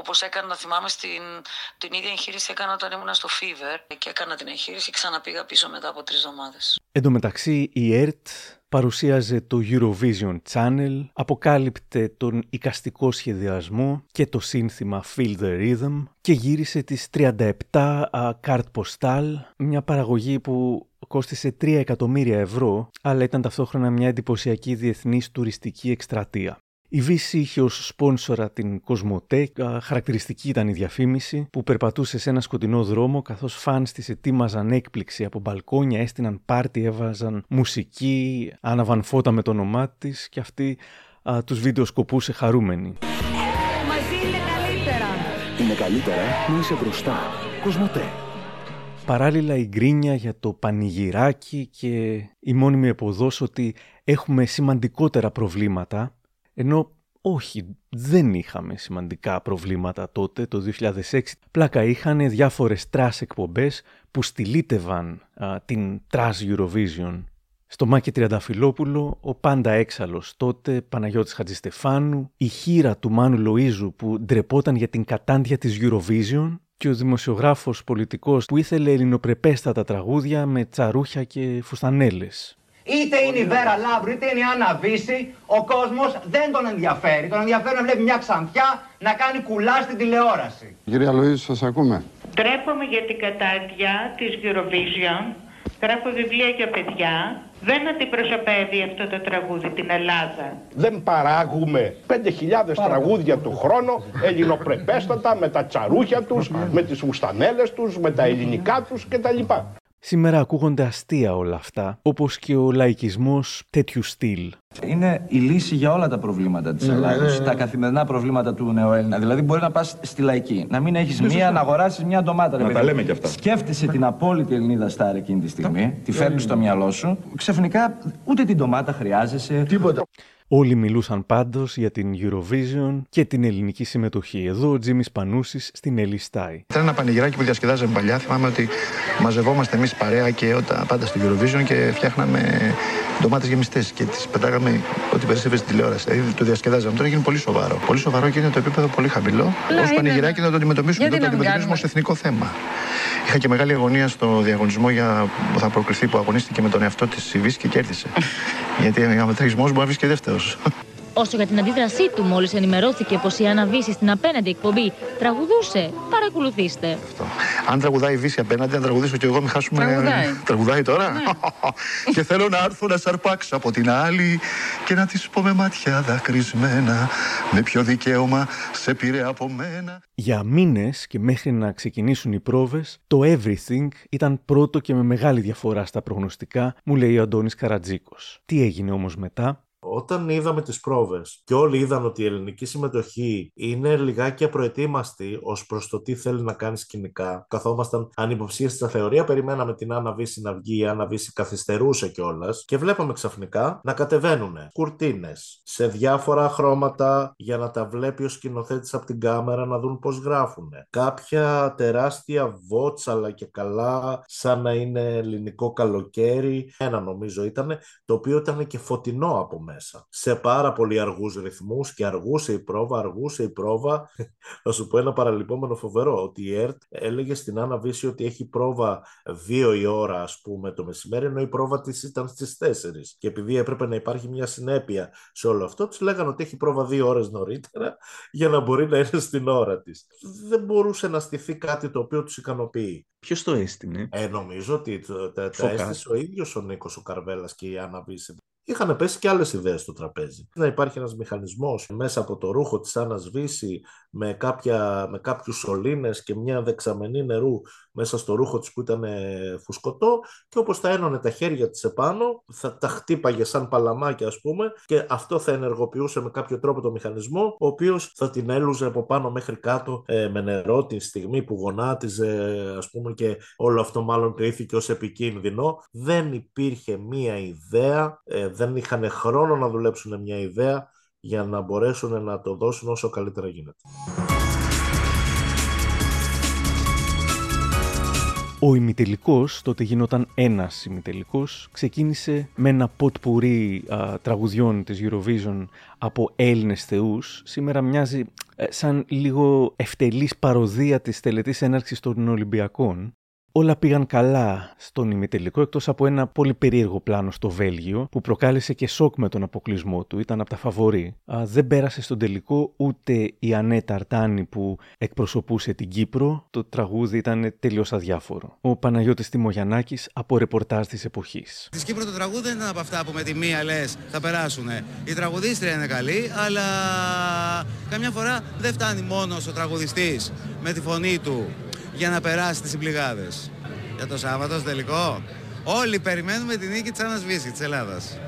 όπως έκανα, να θυμάμαι, στην, την ίδια εγχείρηση έκανα όταν ήμουν στο Fever και έκανα την εγχείρηση και ξαναπήγα πίσω μετά από τρεις εβδομάδες. Εν τω μεταξύ, η ΕΡΤ παρουσίαζε το Eurovision Channel, αποκάλυπτε τον εικαστικό σχεδιασμό και το σύνθημα Feel the Rhythm και γύρισε τις τριάντα επτά κάρτ ποστάλ, μια παραγωγή που κόστισε τρία εκατομμύρια ευρώ, αλλά ήταν ταυτόχρονα μια εντυπωσιακή διεθνής τουριστική εκστρατεία. Η Βίσση είχε ως σπόνσορα την Κοσμοτέ, χαρακτηριστική ήταν η διαφήμιση, που περπατούσε σε ένα σκοτεινό δρόμο καθώς φανς της ετοίμαζαν έκπληξη από μπαλκόνια, έστειναν πάρτι, έβαζαν μουσική, άναβαν φώτα με το όνομά της και αυτή α, τους βιντεοσκοπούσε χαρούμενη. Μαζί είναι καλύτερα. Είναι καλύτερα να είσαι μπροστά. Κοσμοτέ. Παράλληλα η γκρίνια για το πανηγυράκι και η μόνιμη επωδός ότι έχουμε σημαντικότερα προβλήματα. Ενώ όχι, δεν είχαμε σημαντικά προβλήματα τότε, το δύο χιλιάδες έξι. Πλάκα είχαν διάφορες τρας εκπομπές που στυλίτευαν α, την τρας Eurovision. Στο Μάκη Τριανταφυλλόπουλο, ο πάντα έξαλλος τότε, Παναγιώτης Χατζιστεφάνου, η χείρα του Μάνου Λοΐζου που ντρεπόταν για την κατάντια της Eurovision και ο δημοσιογράφος πολιτικός που ήθελε ελληνοπρεπέστατα τραγούδια με τσαρούχια και φουστανέλες. Είτε είναι η Βέρα Λαύρου, είτε είναι η Άννα Βίσση, ο κόσμος δεν τον ενδιαφέρει. Τον ενδιαφέρει να βλέπει μια ξανθιά να κάνει κουλά στην τηλεόραση. Κυρία Λοΐζου, σας ακούμε. Τρέπομαι για την κατάντια της Eurovision. Γράφω βιβλία για παιδιά. Δεν αντιπροσωπεύει αυτό το τραγούδι την Ελλάδα. Δεν παράγουμε πέντε χιλιάδες τραγούδια το χρόνο, ελληνοπρεπέστατα, με τα τσαρούχια τους, με τις φουστανέλες τους, με τα ελληνικά τους κτλ. Σήμερα ακούγονται αστεία όλα αυτά, όπως και ο λαϊκισμός τέτοιου στυλ. Είναι η λύση για όλα τα προβλήματα της Ελλάδας, τα καθημερινά προβλήματα του νεοέλληνα. Δηλαδή, μπορεί να πας στη λαϊκή, να μην έχεις μία, να αγοράσεις μία ντομάτα. Να τα λέμε κι αυτά. Σκέφτεσαι την απόλυτη Ελληνίδα στάρ εκείνη τη στιγμή, τη φέρνεις στο μυαλό σου, ξαφνικά ούτε την ντομάτα χρειάζεσαι. Τίποτα. Όλοι μιλούσαν πάντως για την Eurovision και την ελληνική συμμετοχή. Εδώ ο Τζίμις Πανούσης στην Ελιστάη. Ήταν ένα πανηγυράκι που διασκεδάζαμε παλιά. Θυμάμαι ότι μαζευόμαστε εμείς παρέα και όταν πάντα στην Eurovision και φτιάχναμε ντομάτες γεμιστές και τις πετάγαμε ό,τι περισσεύει στην τηλεόραση. Δηλαδή το διασκεδάζαμε. Τώρα έγινε πολύ σοβαρό. Πολύ σοβαρό και είναι το επίπεδο πολύ χαμηλό. Ως πανηγυράκι να το αντιμετωπίσουμε, να το αντιμετωπίσουμε ως εθνικό θέμα. Είχα και μεγάλη αγωνία στο διαγωνισμό για που θα προκριθεί, που αγωνίστηκε με τον εαυτό της η Βίσση και κέρδισε. Γιατί ο μετραγισμός μπορεί να βγει και δεύτερο. Όσο για την αντίδρασή του, μόλις ενημερώθηκε πως η Άννα Βίσση στην απέναντι εκπομπή τραγουδούσε, παρακολουθήστε. Αυτό. Αν τραγουδάει η Βίσση απέναντι, αν τραγουδήσω και εγώ, μην χάσουμε. Τραγουδάει. Τραγουδάει τώρα. Ναι. Και θέλω να έρθω να σαρπάξω από την άλλη και να της πω με μάτια δακρυσμένα, με ποιο δικαίωμα σε πήρε από μένα. Για μήνες και μέχρι να ξεκινήσουν οι πρόβες, το Everything ήταν πρώτο και με μεγάλη διαφορά στα προγνωστικά, μου λέει ο Αντώνης Καρατζίκος. Τι έγινε όμως μετά? Όταν είδαμε τις πρόβες και όλοι είδαν ότι η ελληνική συμμετοχή είναι λιγάκι απροετοίμαστη ως προς το τι θέλει να κάνει σκηνικά, καθόμασταν ανυποψίες στα θεωρία, περιμέναμε την Άννα Βίσση να βγει, η Άννα Βίσση καθυστερούσε κιόλας και βλέπαμε ξαφνικά να κατεβαίνουν κουρτίνες σε διάφορα χρώματα για να τα βλέπει ο σκηνοθέτης από την κάμερα, να δουν πώς γράφουν. Κάποια τεράστια βότσαλα και καλά, σαν να είναι ελληνικό καλοκαίρι, ένα νομίζω ήταν, το οποίο ήταν και φωτεινό από μένα. Σε πάρα πολύ αργούς ρυθμούς και αργούσε η πρόβα, αργούσε η πρόβα. Θα σου πω ένα παραλυπόμενο φοβερό, ότι η ΕΡΤ έλεγε στην Άννα Βίσση ότι έχει πρόβα δύο η ώρα, ας πούμε, το μεσημέρι, ενώ η πρόβα της ήταν στις τέσσερις. Και επειδή έπρεπε να υπάρχει μια συνέπεια σε όλο αυτό, της λέγανε ότι έχει πρόβα δύο ώρες νωρίτερα για να μπορεί να είναι στην ώρα της. Δεν μπορούσε να στηθεί κάτι το οποίο τους ικανοποιεί. Ποιος το έστεινε? Ε, νομίζω ότι τα, τα έστησε ο ίδιος ο Νίκος ο Καρβέλας και η Άννα Βίσση. είχαν πέσει και άλλες ιδέες στο τραπέζι. Να υπάρχει ένας μηχανισμός μέσα από το ρούχο της Άννας Βίσση με, κάποια, με κάποιους σωλήνες και μια δεξαμενή νερού μέσα στο ρούχο της που ήταν φουσκωτό, και όπως θα ένωνε τα χέρια της επάνω, θα τα χτύπαγε σαν παλαμάκια, ας πούμε, και αυτό θα ενεργοποιούσε με κάποιο τρόπο το μηχανισμό, ο οποίος θα την έλουζε από πάνω μέχρι κάτω ε, με νερό τη στιγμή που γονάτιζε, ας πούμε, και όλο αυτό μάλλον κρίθηκε ως επικίνδυνο. Δεν υπήρχε μία ιδέα, ε, δεν είχαν χρόνο να δουλέψουν μια ιδέα για να μπορέσουν να το δώσουν όσο καλύτερα γίνεται. Ο ημιτελικός, τότε γινόταν ένας ημιτελικός, ξεκίνησε με ένα ποτπουρί α, τραγουδιών της Eurovision από Έλληνες θεούς. Σήμερα μοιάζει ε, σαν λίγο ευτελής παροδία της τελετής έναρξης των Ολυμπιακών. Όλα πήγαν καλά στον ημιτελικό, εκτός από ένα πολύ περίεργο πλάνο στο Βέλγιο που προκάλεσε και σοκ με τον αποκλεισμό του, ήταν από τα φαβορί. Α, δεν πέρασε στον τελικό ούτε η Ανέτα Αρτάνη που εκπροσωπούσε την Κύπρο, το τραγούδι ήταν τελείως αδιάφορο. Ο Παναγιώτης Τιμογιαννάκης από ρεπορτάζ της εποχής. Της Κύπρου το τραγούδι δεν ήταν από αυτά που με τη μία λες θα περάσουνε. Η τραγουδίστρια είναι καλή, αλλά καμιά φορά δεν φτάνει μόνος ο τραγουδιστής με τη φωνή του για να περάσει τις συμπληγάδες. Για το Σάββατο στο τελικό όλοι περιμένουμε τη νίκη της Άννας Βίσση της Ελλάδας.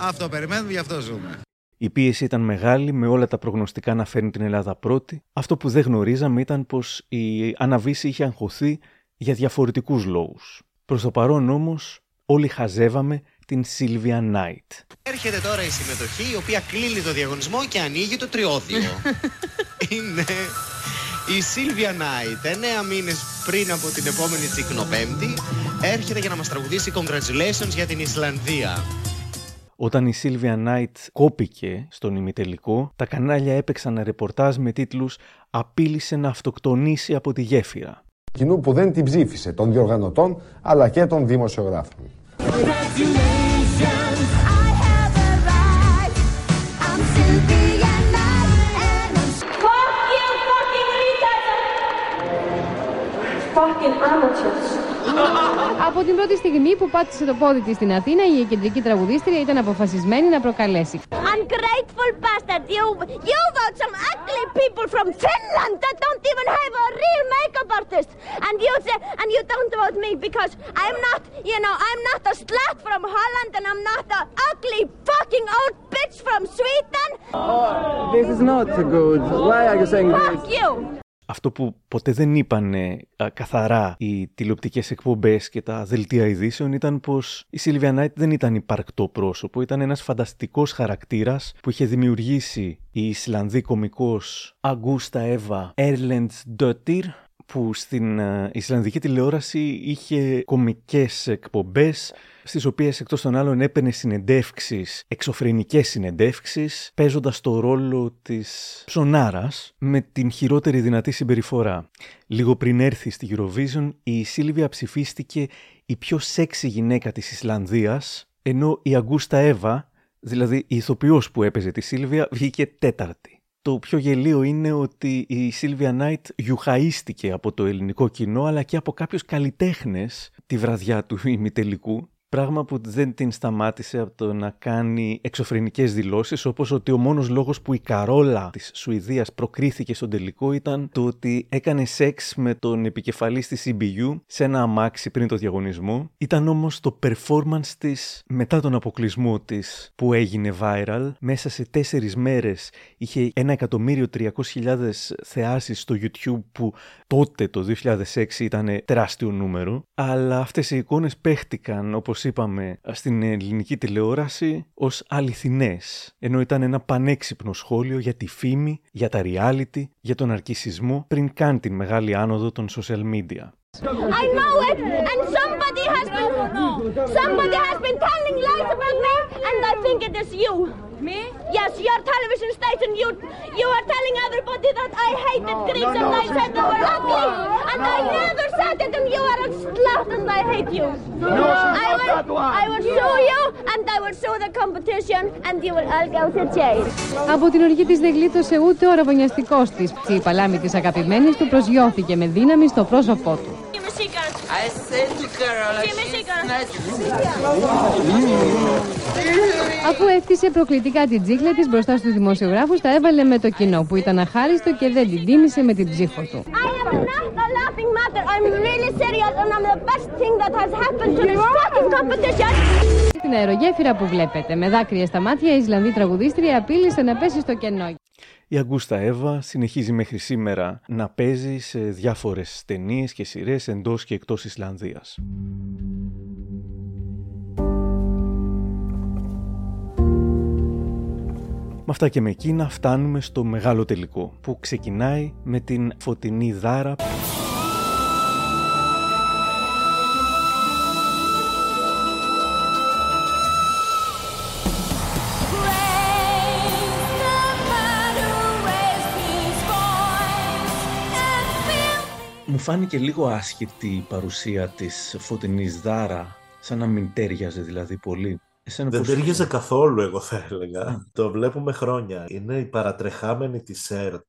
Αυτό περιμένουμε, γι' αυτό ζούμε. Η πίεση ήταν μεγάλη, με όλα τα προγνωστικά να φέρνουν την Ελλάδα πρώτη. Αυτό που δεν γνωρίζαμε ήταν πως η Άννα Βίσση είχε αγχωθεί για διαφορετικούς λόγους. Προς το παρόν όμως όλοι χαζεύαμε την Sylvia Knight. Έρχεται τώρα η συμμετοχή, η οποία κλείνει το διαγωνισμό και ανοίγει το τριώδιο. Είναι... η Sylvia Knight, εννέα μήνες πριν από την επόμενη Τσικνοπέμπτη, έρχεται για να μας τραγουδήσει congratulations για την Ισλανδία. Όταν η Sylvia Knight κόπηκε στον ημιτελικό, τα κανάλια έπαιξαν ρεπορτάζ με τίτλους «Απείλησε να αυτοκτονήσει από τη γέφυρα». Κοινού που δεν την ψήφισε, των διοργανωτών αλλά και των δημοσιογράφων. Από την πρώτη στιγμή που πάτησε το πόδι της στην Αθήνα, η κεντρική τραγουδίστρια ήταν αποφασισμένη να προκαλέσει. Ungrateful bastard, you, you vote some ugly people from Finland that don't even have a real makeup artist, and you say, and you don't vote me because I'm not, you know, I'm not a slut from Holland, and I'm not an ugly fucking old bitch from Sweden. Oh, this is not good. Why are you saying this? Fuck you. Αυτό που ποτέ δεν είπαν καθαρά οι τηλεοπτικές εκπομπές και τα δελτία ειδήσεων ήταν πως η Sylvia Knight δεν ήταν υπαρκτό πρόσωπο, ήταν ένας φανταστικός χαρακτήρας που είχε δημιουργήσει η Ισλανδή κωμικός Αγκούστα Εύα Erlendsdóttir, που στην Ισλανδική τηλεόραση είχε κωμικές εκπομπές, στις οποίες εκτός των άλλων έπαιρνε συνεντεύξεις, εξωφρενικές συνεντεύξεις, παίζοντας το ρόλο της ψωνάρας με την χειρότερη δυνατή συμπεριφορά. Λίγο πριν έρθει στη Eurovision, η Σίλβια ψηφίστηκε η πιο σεξι γυναίκα της Ισλανδίας, ενώ η Αγκούστα Εύα, δηλαδή η ηθοποιός που έπαιζε τη Σίλβια, βγήκε τέταρτη. Το πιο γελίο είναι ότι η Sylvia Knight γιουχαίστηκε από το ελληνικό κοινό αλλά και από κάποιους καλλιτέχνες τη βραδιά του ημιτελικού, πράγμα που δεν την σταμάτησε από το να κάνει εξωφρενικές δηλώσεις, όπως ότι ο μόνος λόγος που η Καρόλα της Σουηδίας προκρίθηκε στον τελικό ήταν το ότι έκανε σεξ με τον επικεφαλής της σι μπι γιου σε ένα αμάξι πριν το διαγωνισμό. Ήταν όμως το performance της μετά τον αποκλεισμό της που έγινε viral. Μέσα σε τέσσερις μέρες είχε ένα εκατομμύριο τριακόσιες χιλιάδες θεάσεις στο YouTube, που τότε το δύο χιλιάδες έξι ήταν τεράστιο νούμερο. Αλλά αυτές οι εικόνες παίχτηκαν, όπως είπαμε, στην ελληνική τηλεόραση ως αληθινές, ενώ ήταν ένα πανέξυπνο σχόλιο για τη φήμη, για τα reality, για τον αρκισισμό πριν καν την μεγάλη άνοδο των social media. Από την οργή της δεν γλίτωσε ούτε ο ραβωνιαστικός της. Η παλάμη της αγαπημένης του προσγειώθηκε με δύναμη στο πρόσωπό του. Mexicans. I said to Carol, Αφού έφτιασε προκλητικά την τσίχλα της μπροστά στους δημοσιογράφους, τα έβαλε με το κοινό που ήταν αχάριστο και δεν την τίμησε με την ψύχο του. Στην αερογέφυρα που βλέπετε, με δάκρυα στα μάτια, η Ισλανδή τραγουδίστρια απείλησε να πέσει στο κενό. Η Αγκούστα Εύα συνεχίζει μέχρι σήμερα να παίζει σε διάφορες ταινίες και σειρές εντός και εκτός Ισλανδίας. Με αυτά και με εκείνα φτάνουμε στο μεγάλο τελικό που ξεκινάει με την Φωτεινή Δάρα Μου φάνηκε λίγο άσχητη η παρουσία της Φωτεινής Δάρα, σαν να μην τέριαζε δηλαδή πολύ. Εσένα δεν τέριαζε καθόλου, εγώ θα έλεγα. Mm. Το βλέπουμε χρόνια. Είναι η παρατρεχάμενη της ΕΡΤ.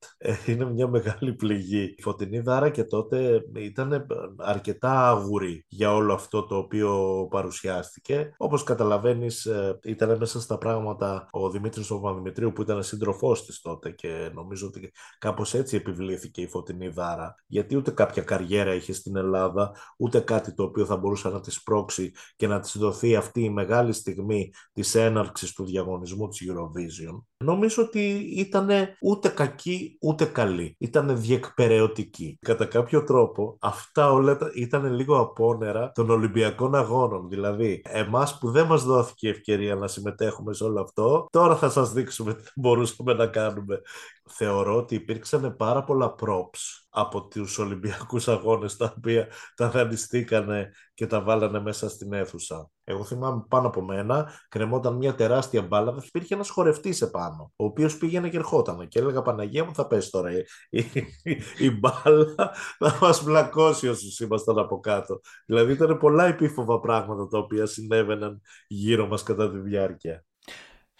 Είναι μια μεγάλη πληγή. Η Φωτεινή Δάρα και τότε ήταν αρκετά άγουρη για όλο αυτό το οποίο παρουσιάστηκε. Όπως καταλαβαίνεις, ήταν μέσα στα πράγματα ο Δημήτρης ο Παπαδημητρίου που ήταν σύντροφός της τότε και νομίζω ότι κάπως έτσι επιβλήθηκε η Φωτεινή Δάρα. Γιατί ούτε κάποια καριέρα είχε στην Ελλάδα, ούτε κάτι το οποίο θα μπορούσε να της πρόξει και να της δοθεί αυτή η μεγάλη στιγμή της έναρξης του διαγωνισμού της Eurovision. Νομίζω ότι ήταν ούτε κακή ούτε καλή. Ήταν διεκπεραιωτική. Κατά κάποιο τρόπο αυτά όλα ήταν λίγο απόνερα των Ολυμπιακών Αγώνων. Δηλαδή, εμάς που δεν μας δόθηκε η ευκαιρία να συμμετέχουμε σε όλο αυτό, τώρα θα σας δείξουμε τι μπορούσαμε να κάνουμε. Θεωρώ ότι υπήρξαν πάρα πολλά props από τους Ολυμπιακούς Αγώνες τα οποία τα δανειστήκανε και τα βάλανε μέσα στην αίθουσα. Εγώ θυμάμαι πάνω από μένα κρεμόταν μια τεράστια μπάλα, δεν υπήρχε ένας χορευτής επάνω, ο οποίος πήγαινε και ερχόταν και έλεγα Παναγία μου θα πέσει τώρα η, η, η, η μπάλα θα μας βλακώσει όσους ήμασταν από κάτω. Δηλαδή ήταν πολλά επίφοβα πράγματα τα οποία συνέβαιναν γύρω μας κατά τη διάρκεια.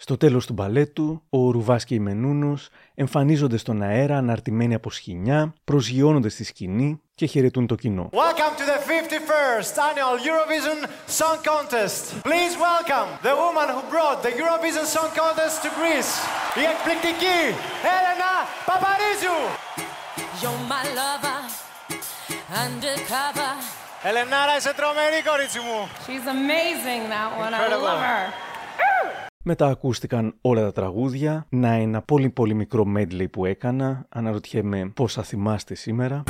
Στο τέλος του μπαλέτου, ο Ρουβάς και η Μενούνος εμφανίζονται στον αέρα αναρτημένοι από σχοινιά, προσγειώνονται στη σκηνή και χαιρετούν το κοινό. Welcome to the fifty-first Annual Eurovision Song Contest. Please welcome the woman who brought the Eurovision Song Contest to Greece, η εκπληκτική Έλενα Παπαρίζου. You're my lover, undercover. Ελενάρα, είσαι τρομερή κορίτσι μου. She's amazing, that one. Incredible. I love her. Μετά ακούστηκαν όλα τα τραγούδια. Να ένα πολύ πολύ μικρό medley που έκανα. Αναρωτιέμαι πώς θα θυμάστε σήμερα.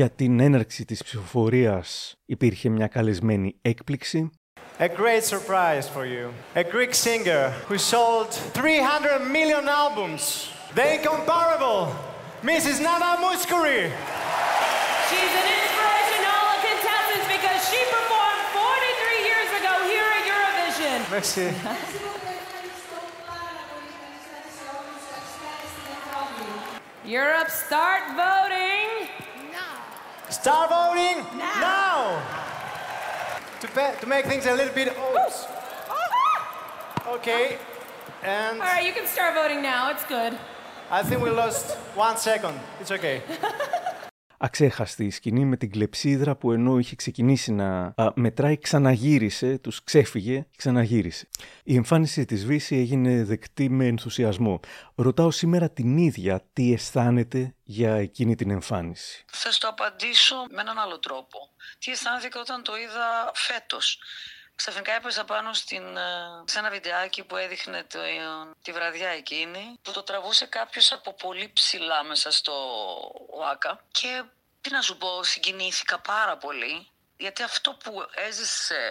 Για την έναρξη της ψηφοφορίας υπήρχε μια καλεσμένη έκπληξη. A great surprise for you. A Greek singer who sold three hundred million albums. The incomparable Missus Nana Mouskouri. She's an inspiration to all contestants because she performed forty-three years ago here at Eurovision. Merci. Europe, start voting now. Start voting now. now. To, to make things a little bit. Oh. Okay. And. All right, you can start voting now. It's good. I think we lost one second. It's okay. Αξέχαστη η σκηνή με την κλεψίδρα που ενώ είχε ξεκινήσει να α, μετράει, ξαναγύρισε, τους ξέφυγε και ξαναγύρισε. Η εμφάνιση της Βίσση έγινε δεκτή με ενθουσιασμό. Ρωτάω σήμερα την ίδια τι αισθάνεται για εκείνη την εμφάνιση. Θα στο απαντήσω με έναν άλλο τρόπο. Τι αισθάνθηκα όταν το είδα φέτος. Ξαφνικά έπεσα πάνω στην, σε ένα βιντεάκι που έδειχνε το, τη βραδιά εκείνη, που το τραβούσε κάποιος από πολύ ψηλά μέσα στο ΟΑΚΑ. Και τι να σου πω, συγκινήθηκα πάρα πολύ, γιατί αυτό που έζησε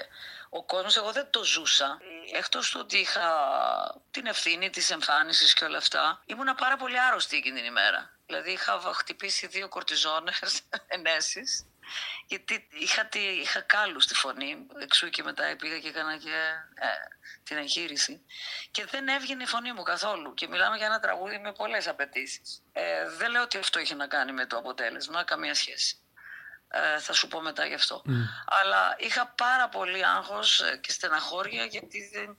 ο κόσμος, εγώ δεν το ζούσα. Εκτός του ότι είχα την ευθύνη της εμφάνισης και όλα αυτά, ήμουνα πάρα πολύ άρρωστη εκείνη την ημέρα. Δηλαδή είχα χτυπήσει δύο κορτιζόνες ενέσεις. Γιατί είχα, είχα κάλους στη φωνή, εξού και μετά πήγα και έκανα και ε, την εγχείρηση. Και δεν έβγαινε η φωνή μου καθόλου. Και μιλάμε για ένα τραγούδι με πολλές απαιτήσεις. Ε, δεν λέω ότι αυτό είχε να κάνει με το αποτέλεσμα, καμία σχέση. Ε, θα σου πω μετά γι' αυτό. Mm. Αλλά είχα πάρα πολύ άγχος και στεναχώρια, γιατί δεν...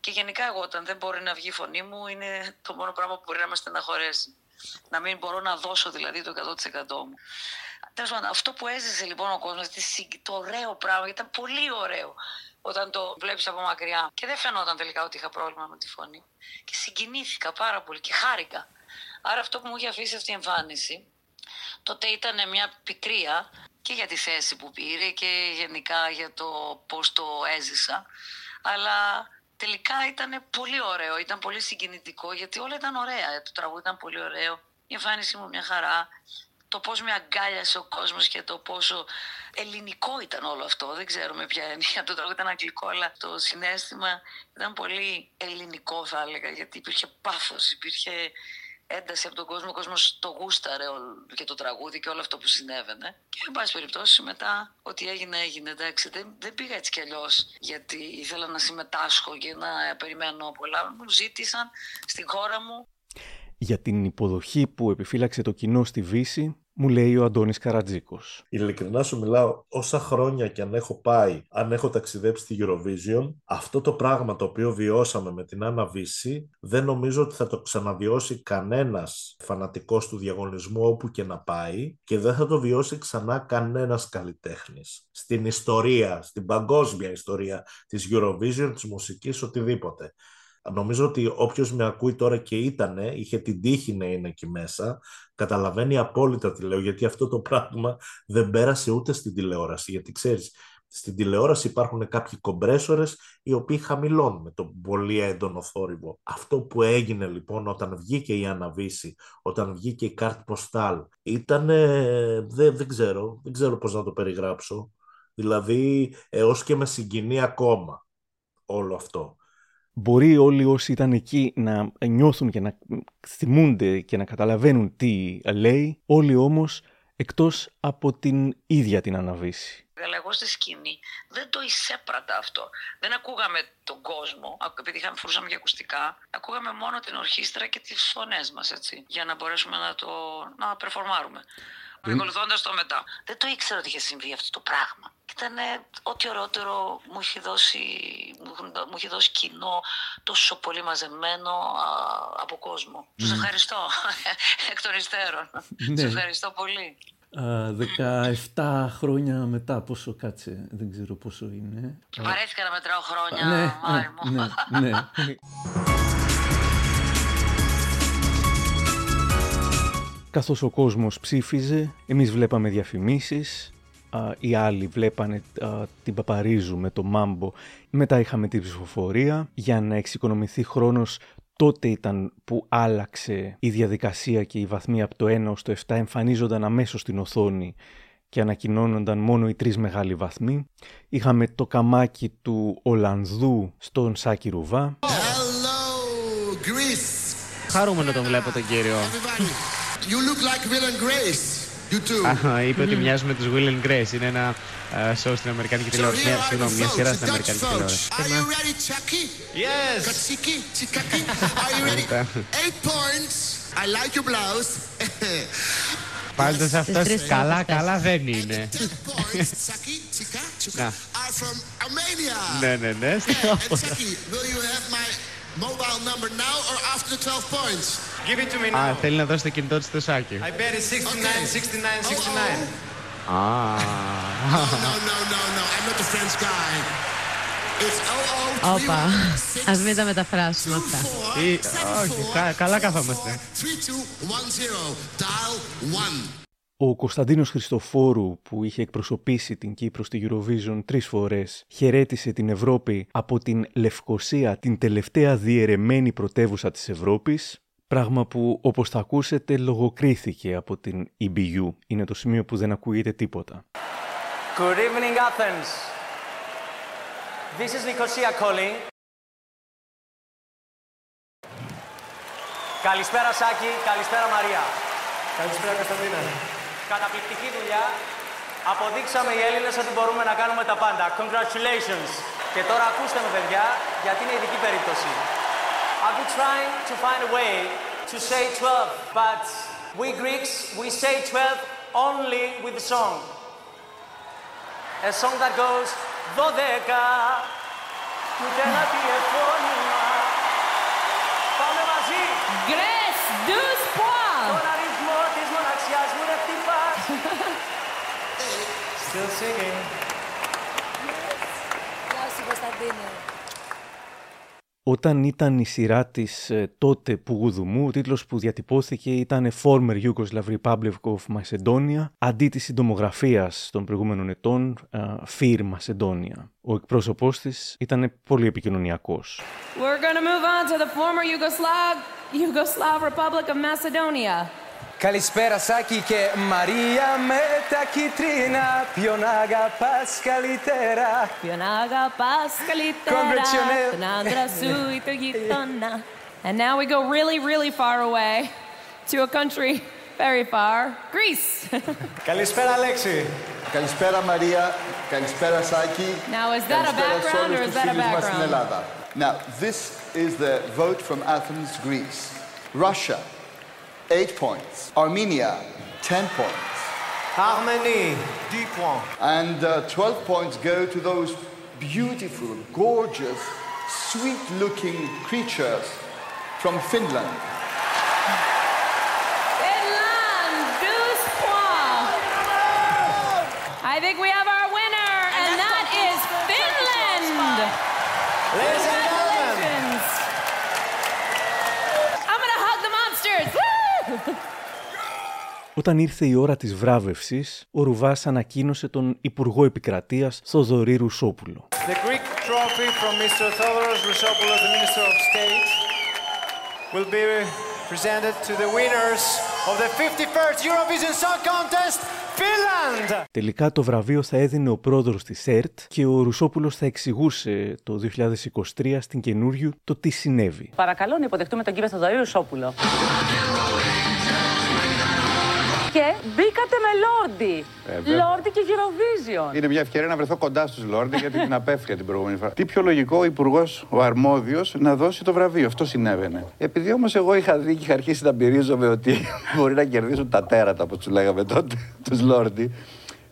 και γενικά εγώ όταν δεν μπορεί να βγει η φωνή μου, είναι το μόνο πράγμα που μπορεί να με στεναχωρέσει. Να μην μπορώ να δώσω δηλαδή το εκατό τοις εκατό μου. Τέλος πάντων, αυτό που έζησε λοιπόν ο κόσμος, το ωραίο πράγμα, ήταν πολύ ωραίο όταν το βλέπεις από μακριά. Και δεν φαινόταν τελικά ότι είχα πρόβλημα με τη φωνή. Και συγκινήθηκα πάρα πολύ και χάρηκα. Άρα αυτό που μου είχε αφήσει αυτή η εμφάνιση, τότε ήταν μια πικρία και για τη θέση που πήρε και γενικά για το πώς το έζησα. Αλλά... τελικά ήταν πολύ ωραίο, ήταν πολύ συγκινητικό, γιατί όλα ήταν ωραία. Το τραγούδι ήταν πολύ ωραίο, η εμφάνιση μου μια χαρά, το πώς με αγκάλιασε ο κόσμος και το πόσο ελληνικό ήταν όλο αυτό. Δεν ξέρουμε ποια έννοια, το τραγούδι ήταν αγγλικό, αλλά το συναίσθημα ήταν πολύ ελληνικό, θα έλεγα, γιατί υπήρχε πάθος, υπήρχε ένταση από τον κόσμο. Ο κόσμος το γούσταρε και το τραγούδι και όλο αυτό που συνέβαινε. Και εν πάση περιπτώσει, μετά ό,τι έγινε, έγινε. Εντάξει, δεν, δεν πήγα έτσι κι αλλιώς, γιατί ήθελα να συμμετάσχω και να περιμένω πολλά. Μου ζήτησαν στην χώρα μου. Για την υποδοχή που επιφύλαξε το κοινό στη Βίσση, μου λέει ο Αντώνης Καρατζίκος. Ειλικρινά σου μιλάω, όσα χρόνια και αν έχω πάει, αν έχω ταξιδέψει στη Eurovision, αυτό το πράγμα το οποίο βιώσαμε με την Άννα Βίσση, δεν νομίζω ότι θα το ξαναβιώσει κανένας φανατικός του διαγωνισμού όπου και να πάει, και δεν θα το βιώσει ξανά κανένας καλλιτέχνης. Στην ιστορία, στην παγκόσμια ιστορία της Eurovision, της μουσικής, οτιδήποτε. Νομίζω ότι όποιος με ακούει τώρα και ήτανε, είχε την τύχη να είναι εκεί μέσα, καταλαβαίνει απόλυτα τι λέω, γιατί αυτό το πράγμα δεν πέρασε ούτε στην τηλεόραση. Γιατί ξέρεις, στην τηλεόραση υπάρχουν κάποιοι κομπρέσορες οι οποίοι χαμηλώνουν με τον πολύ έντονο θόρυβο. Αυτό που έγινε λοιπόν όταν βγήκε η Άννα Βίσση, όταν βγήκε η Κάρτ Ποστάλ, ήτανε, δεν, δεν ξέρω, δεν ξέρω πώς να το περιγράψω. Δηλαδή, έως και με συγκινεί ακόμα όλο αυτό. Μπορεί όλοι όσοι ήταν εκεί να νιώθουν και να θυμούνται και να καταλαβαίνουν τι λέει, όλοι όμως εκτός από την ίδια την Άννα Βίσση. Αλλά εγώ στη σκηνή δεν το εισέπρατα αυτό. Δεν ακούγαμε τον κόσμο, επειδή είχαμε φορούσαμε και ακουστικά, ακούγαμε μόνο την ορχήστρα και τις φωνές μας, έτσι, για να μπορέσουμε να το να περφορμάρουμε. Ακολουθώντας το μετά. Δεν το ήξερα ότι είχε συμβεί αυτό το πράγμα. Ήταν ό,τι ωραιότερο μου είχε δώσει, μου είχε δώσει κοινό, τόσο πολύ μαζεμένο α, από κόσμο. Τους ευχαριστώ εκ των υστέρων. Τους ευχαριστώ πολύ. δεκαεπτά χρόνια μετά, πόσο κάτσε, δεν ξέρω πόσο είναι. Παρέθηκα να μετράω χρόνια, Μάρη μου. Ναι, ναι. Καθώς ο κόσμος ψήφιζε, εμείς βλέπαμε διαφημίσεις, α, οι άλλοι βλέπανε α, την Παπαρίζου με το Μάμπο, μετά είχαμε την ψηφοφορία. Για να εξοικονομηθεί χρόνος, τότε ήταν που άλλαξε η διαδικασία και οι βαθμοί από το ένα ως το επτά εμφανίζονταν αμέσως στην οθόνη και ανακοινώνονταν μόνο οι τρεις μεγάλοι βαθμοί. Είχαμε το καμάκι του Ολλανδού στον Σάκη Ρουβά. Hello, Greece. Χαρούμενο τον βλέπω τον κύριο. You look like Will and Grace. Είπε ότι μοιάζουν με τους Will and Grace. Είναι ένα σοου στην Αμερικάνικη τηλεόραση. Συγγνώμη, μια σειρά στην Αμερικάνικη τηλεόραση. Πάλι σε αυτές καλά, καλά δεν είναι. Ναι, ναι, ναι. Mobile number now or after twelve points. Give it to me now. Α, θέλει να δώσει το κινητό της στο Σάκη. I bet it's sixty-nine, sixty-nine, sixty-nine. Ah. No, no, no, no. I'm not the French guy. It's oh oh. Όπα. Ας μην τα μεταφράσουμε αυτά. Όχι, καλά καθόμαστε. three two one zero. Dial one. Ο Κωνσταντίνος Χριστοφόρου, που είχε εκπροσωπήσει την Κύπρο στη Eurovision τρεις φορές, χαιρέτησε την Ευρώπη από την Λευκοσία, την τελευταία διαιρεμένη πρωτεύουσα της Ευρώπης, πράγμα που, όπως θα ακούσετε, λογοκρίθηκε από την E B U. Είναι το σημείο που δεν ακούγεται τίποτα. Good evening, Athens. This is Nicosia calling. Καλησπέρα Σάκη, καλησπέρα Μαρία. Καλησπέρα Κωνσταντίνα. Καταπληκτική δουλειά. Αποδείξαμε οι Έλληνες ότι μπορούμε να κάνουμε τα πάντα. Congratulations! Και τώρα ακούστε με, παιδιά, γιατί είναι ειδική περίπτωση. I've been trying to find a way to say twelve, but we Greeks, we say twelve only with the song. A song that goes δώδεκα, ούτε ένα τηλεφώνημα. Πάμε μαζί! Γκρες, ντους, πουά! Τον αριθμό της μοναξιάς μου να χτυπά. Still singing. Όταν ήταν η σειρά της τότε Πουγουδουμού, ο τίτλος που διατυπώθηκε ήταν Former Yugoslav Republic of Macedonia, αντί της συντομογραφίας των προηγούμενων ετών Fear Macedonia. Ο εκπρόσωπός της ήταν πολύ επικοινωνιακός. We're gonna move on to the former Yugoslav, Yugoslav Republic of Macedonia. Καλησπέρα Σάκη και Μαρία με τα κίτρινα. Ποιον αγαπάς καλύτερα. Ποιον αγαπάς καλύτερα. Τον άντρα σου ή το γειτονά. And now we go really, really far away to a country very far, Greece. Καλησπέρα Αλέξη. Καλησπέρα Μαρία. Καλησπέρα Σάκη. Now is that a background or is that a background? Now this is the vote from Athens, Greece. Russia. eight points. Armenia, ten points. Armenia, ten points. And uh, twelve points go to those beautiful, gorgeous, sweet-looking creatures from Finland. Finland, twelve points. I think we have our winner, and, and that is Finland. Ladies and gentlemen. I'm going to hug the monsters. Όταν ήρθε η ώρα της βράβευσης, ο Ρουβάς ανακοίνωσε τον Υπουργό Επικρατείας Θοδωρή Ρουσόπουλο. The Greek trophy from Mister Θοδωρής Ρουσόπουλος, the Minister of State, will be presented to the winners of the fifty-first Eurovision Song Contest, Finland. Τελικά το βραβείο θα έδινε ο πρόεδρος της ΕΡΤ και ο Ρουσόπουλος θα εξηγούσε το είκοσι είκοσι τρία στην καινούριου το τι συνέβη. Παρακαλώ να υποδεχτούμε τον κύριο Θοδωρή Ρουσόπουλο. Και μπήκατε με Λόρντι. Ε, Λόρντι και Γιουροβίζιον. Είναι μια ευκαιρία να βρεθώ κοντά στους Λόρντι, γιατί την απέφυγα την προηγούμενη φορά. Τι πιο λογικό ο υπουργός, ο αρμόδιος, να δώσει το βραβείο. Αυτό συνέβαινε. Επειδή όμως εγώ είχα δει και είχα αρχίσει να μπειρίζομαι ότι μπορεί να κερδίσουν τα τέρατα, όπως τους λέγαμε τότε, τους Λόρντι.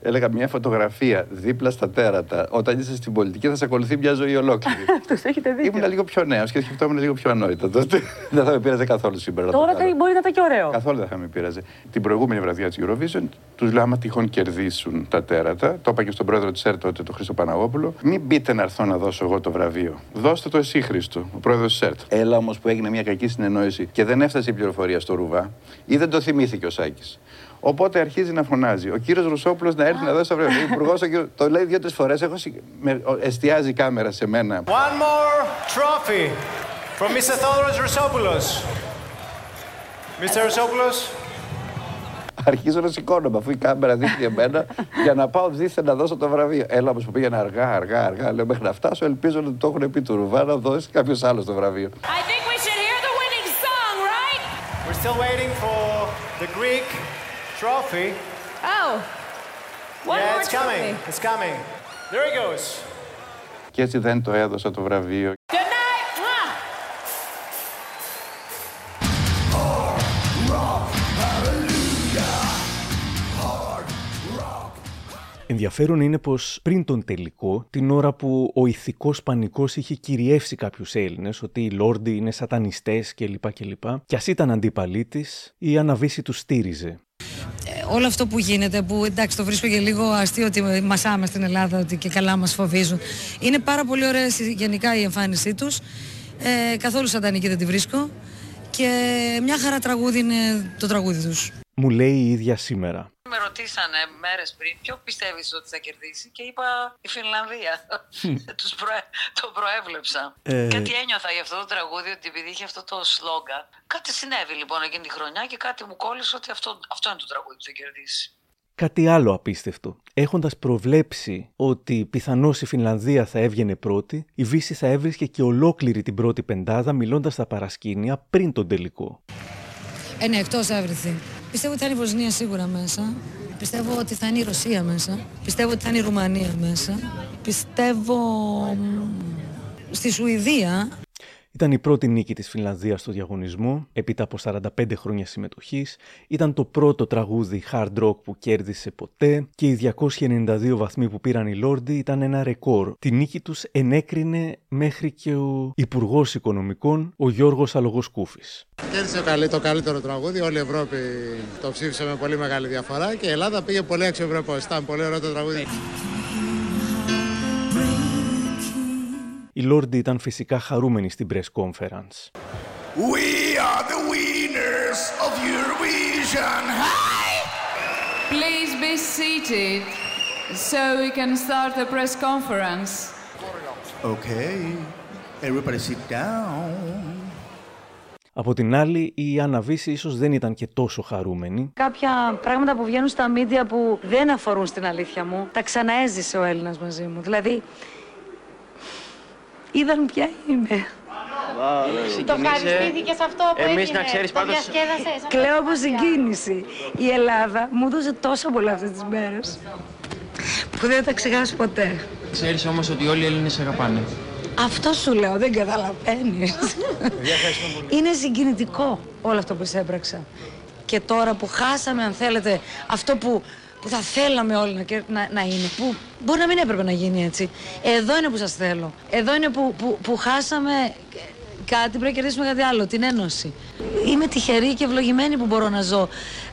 Έλεγα μια φωτογραφία δίπλα στα τέρατα. Όταν είσαι στην πολιτική, θα σε ακολουθεί μια ζωή ολόκληρη. Του έχετε δίκιο. Ήμουν λίγο πιο νέο και σκεφτόμουν λίγο πιο ανόητο τότε. Δεν θα με πείραζε καθόλου σήμερα. Τώρα μπορεί να ήταν και ωραίο. Καθόλου δεν θα με πείραζε. Την προηγούμενη βραδιά τη Eurovision, του λέω: άμα τυχόν κερδίσουν τα τέρατα, το είπα και στον πρόεδρο τη ΕΡΤ τότε, τον Χρήστο Παναγόπουλο, μην μπείτε να έρθω να δώσω εγώ το βραβείο. Δώστε το εσύ, Χρήστο, ο πρόεδρο τη ΕΡΤ. Έλα όμω που έγινε μια κακή συνεννόηση και δεν έφτασε η πληροφορία στο Ρουβά ή δεν το θυμήθηκε ο Σάκης. Οπότε αρχίζει να φωνάζει. Ο κύριος Ρουσόπουλος να έρθει να δώσει το βραβείο. Ο υπουργός, ο κύριος, το λέει δύο-τρεις φορές. Έχω συ... με... εστιάζει η κάμερα σε μένα. One more trophy from Mister Theodoros Rousopoulos. Mister Rousopoulos. Αρχίζω να σηκώνομαι αφού η κάμερα δείχνει εμένα για να πάω δίθεν να δώσω το βραβείο. Έλα όμως που πήγαινα αργά, αργά, αργά. Λέω μέχρι να φτάσω. Ελπίζω να το έχουν πει του Ρουβά να δώσει κάποιος άλλος το βραβείο. I think we should hear the winning song, right? We're still waiting for the Greek trophy Oh. One yeah, more it's coming. Me. It's coming. There he goes. Και έτσι δεν το έδωσα το βραβείο. Good night. Hard rock, hallelujah. Ενδιαφέρον είναι πως πριν τον τελικό, την ώρα που ο ηθικός πανικός είχε κυριεύσει κάποιους Έλληνες, ότι οι Λόρντι είναι σατανιστές κλπ. κλπ. Κι ας ήταν αντίπαλοι της, η Άννα Βίσση του στήριζε. Όλο αυτό που γίνεται, που εντάξει το βρίσκω και λίγο αστείο ότι μασάμε στην Ελλάδα, ότι και καλά μας φοβίζουν. Είναι πάρα πολύ ωραία γενικά η εμφάνισή τους, ε, καθόλου σαντανική δεν τη βρίσκω και μια χαρά τραγούδι είναι το τραγούδι τους. Μου λέει η ίδια σήμερα. Με ρωτήσανε μέρες πριν ποιο πιστεύεις ότι θα κερδίσει και είπα η Φινλανδία. Τους προέ... Το προέβλεψα. Ε... Κάτι ένιωθα για αυτό το τραγούδι, ότι επειδή είχε αυτό το σλόγγαν. Κάτι συνέβη λοιπόν εκείνη τη χρονιά και κάτι μου κόλλησε ότι αυτό, αυτό είναι το τραγούδι που θα κερδίσει. Κάτι άλλο απίστευτο. Έχοντας προβλέψει ότι πιθανώς η Φινλανδία θα έβγαινε πρώτη, η Βίσση θα έβρισκε και ολόκληρη την πρώτη πεντάδα μιλώντας στα παρασκήνια πριν τον τελικό. Ε, ναι, εκτός έβριθη. Πιστεύω ότι θα είναι η Βοσνία σίγουρα μέσα. Πιστεύω ότι θα είναι η Ρωσία μέσα. Πιστεύω ότι θα είναι η Ρουμανία μέσα. Πιστεύω στη Σουηδία. Ήταν η πρώτη νίκη της Φινλανδίας στο διαγωνισμό, έπειτα από σαράντα πέντε χρόνια συμμετοχής. Ήταν το πρώτο τραγούδι hard rock που κέρδισε ποτέ και οι διακόσιοι ενενήντα δύο βαθμοί που πήραν οι Λόρντι ήταν ένα ρεκόρ. Τη νίκη τους ενέκρινε μέχρι και ο Υπουργός Οικονομικών, ο Γιώργος Αλογοσκούφης. Κέρδισε το καλύτερο τραγούδι, όλη η Ευρώπη το ψήφισε με πολύ μεγάλη διαφορά και η Ελλάδα πήγε πολύ αξιοπρεπώς. Ήταν πολύ ωραίο το τραγούδι. Οι Λόρντι ήταν φυσικά χαρούμενοι στην press conference. We are the winners of Eurovision. Hi! Please be seated so we can start the press conference. Okay. Everybody sit down. Από την άλλη, η Άννα Βίσση ίσως δεν ήταν και τόσο χαρούμενη. Κάποια πράγματα που βγαίνουν στα μίντια που δεν αφορούν στην αλήθεια μου, τα ξαναέζησε ο Έλληνας μαζί μου. Δηλαδή, είδαν ποια είμαι. Wow, το ευχαριστήθηκες αυτό που εμείς έγινε, να ξέρεις, το πάντως... διασκέδασες. Κλαίω από συγκίνηση. Η Ελλάδα μου έδωσε τόσο πολλά αυτές τις μέρες που δεν θα ξεχάσω ποτέ. Ξέρεις όμως ότι όλοι οι Έλληνες αγαπάνε. Αυτό σου λέω, δεν καταλαβαίνεις. Είναι συγκινητικό όλο αυτό που έπραξα. Και τώρα που χάσαμε, αν θέλετε, αυτό που... που θα θέλαμε όλοι να, να, να είναι, που μπορεί να μην έπρεπε να γίνει έτσι. Εδώ είναι που σας θέλω. Εδώ είναι που, που, που χάσαμε κάτι, πρέπει να κερδίσουμε κάτι άλλο, την ένωση. Είμαι τυχερή και ευλογημένη που μπορώ να ζω